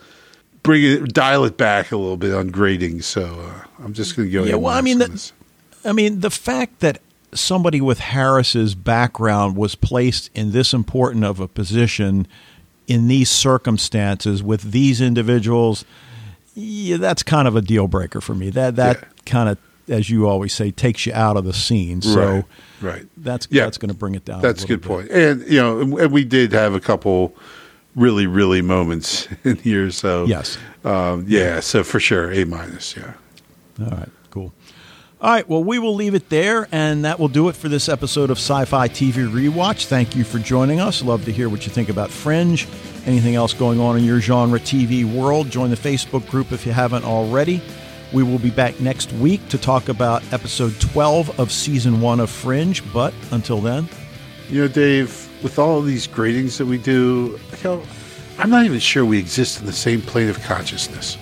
bring it, dial it back a little bit on grading. So uh, I'm just going to go yeah, A well, I mean, the, I mean, the fact that somebody with Harris's background was placed in this important of a position in these circumstances with these individuals, yeah, that's kind of a deal breaker for me. That that yeah. kind of, as you always say, takes you out of the scene. So right, right. that's yeah. that's going to bring it down. That's a good point. Bit. And you know, and we did have a couple really really moments in here. So yes, um, yeah. So for sure, A minus. Yeah. All right. Cool. All right. Well, we will leave it there, and that will do it for this episode of Sci-Fi T V Rewatch. Thank you for joining us. Love to hear what you think about Fringe. Anything else going on in your genre T V world, join the Facebook group if you haven't already. We will be back next week to talk about episode twelve of season one of Fringe. But until then. You know, Dave, with all of these gradings that we do, you know, I'm not even sure we exist in the same plane of consciousness.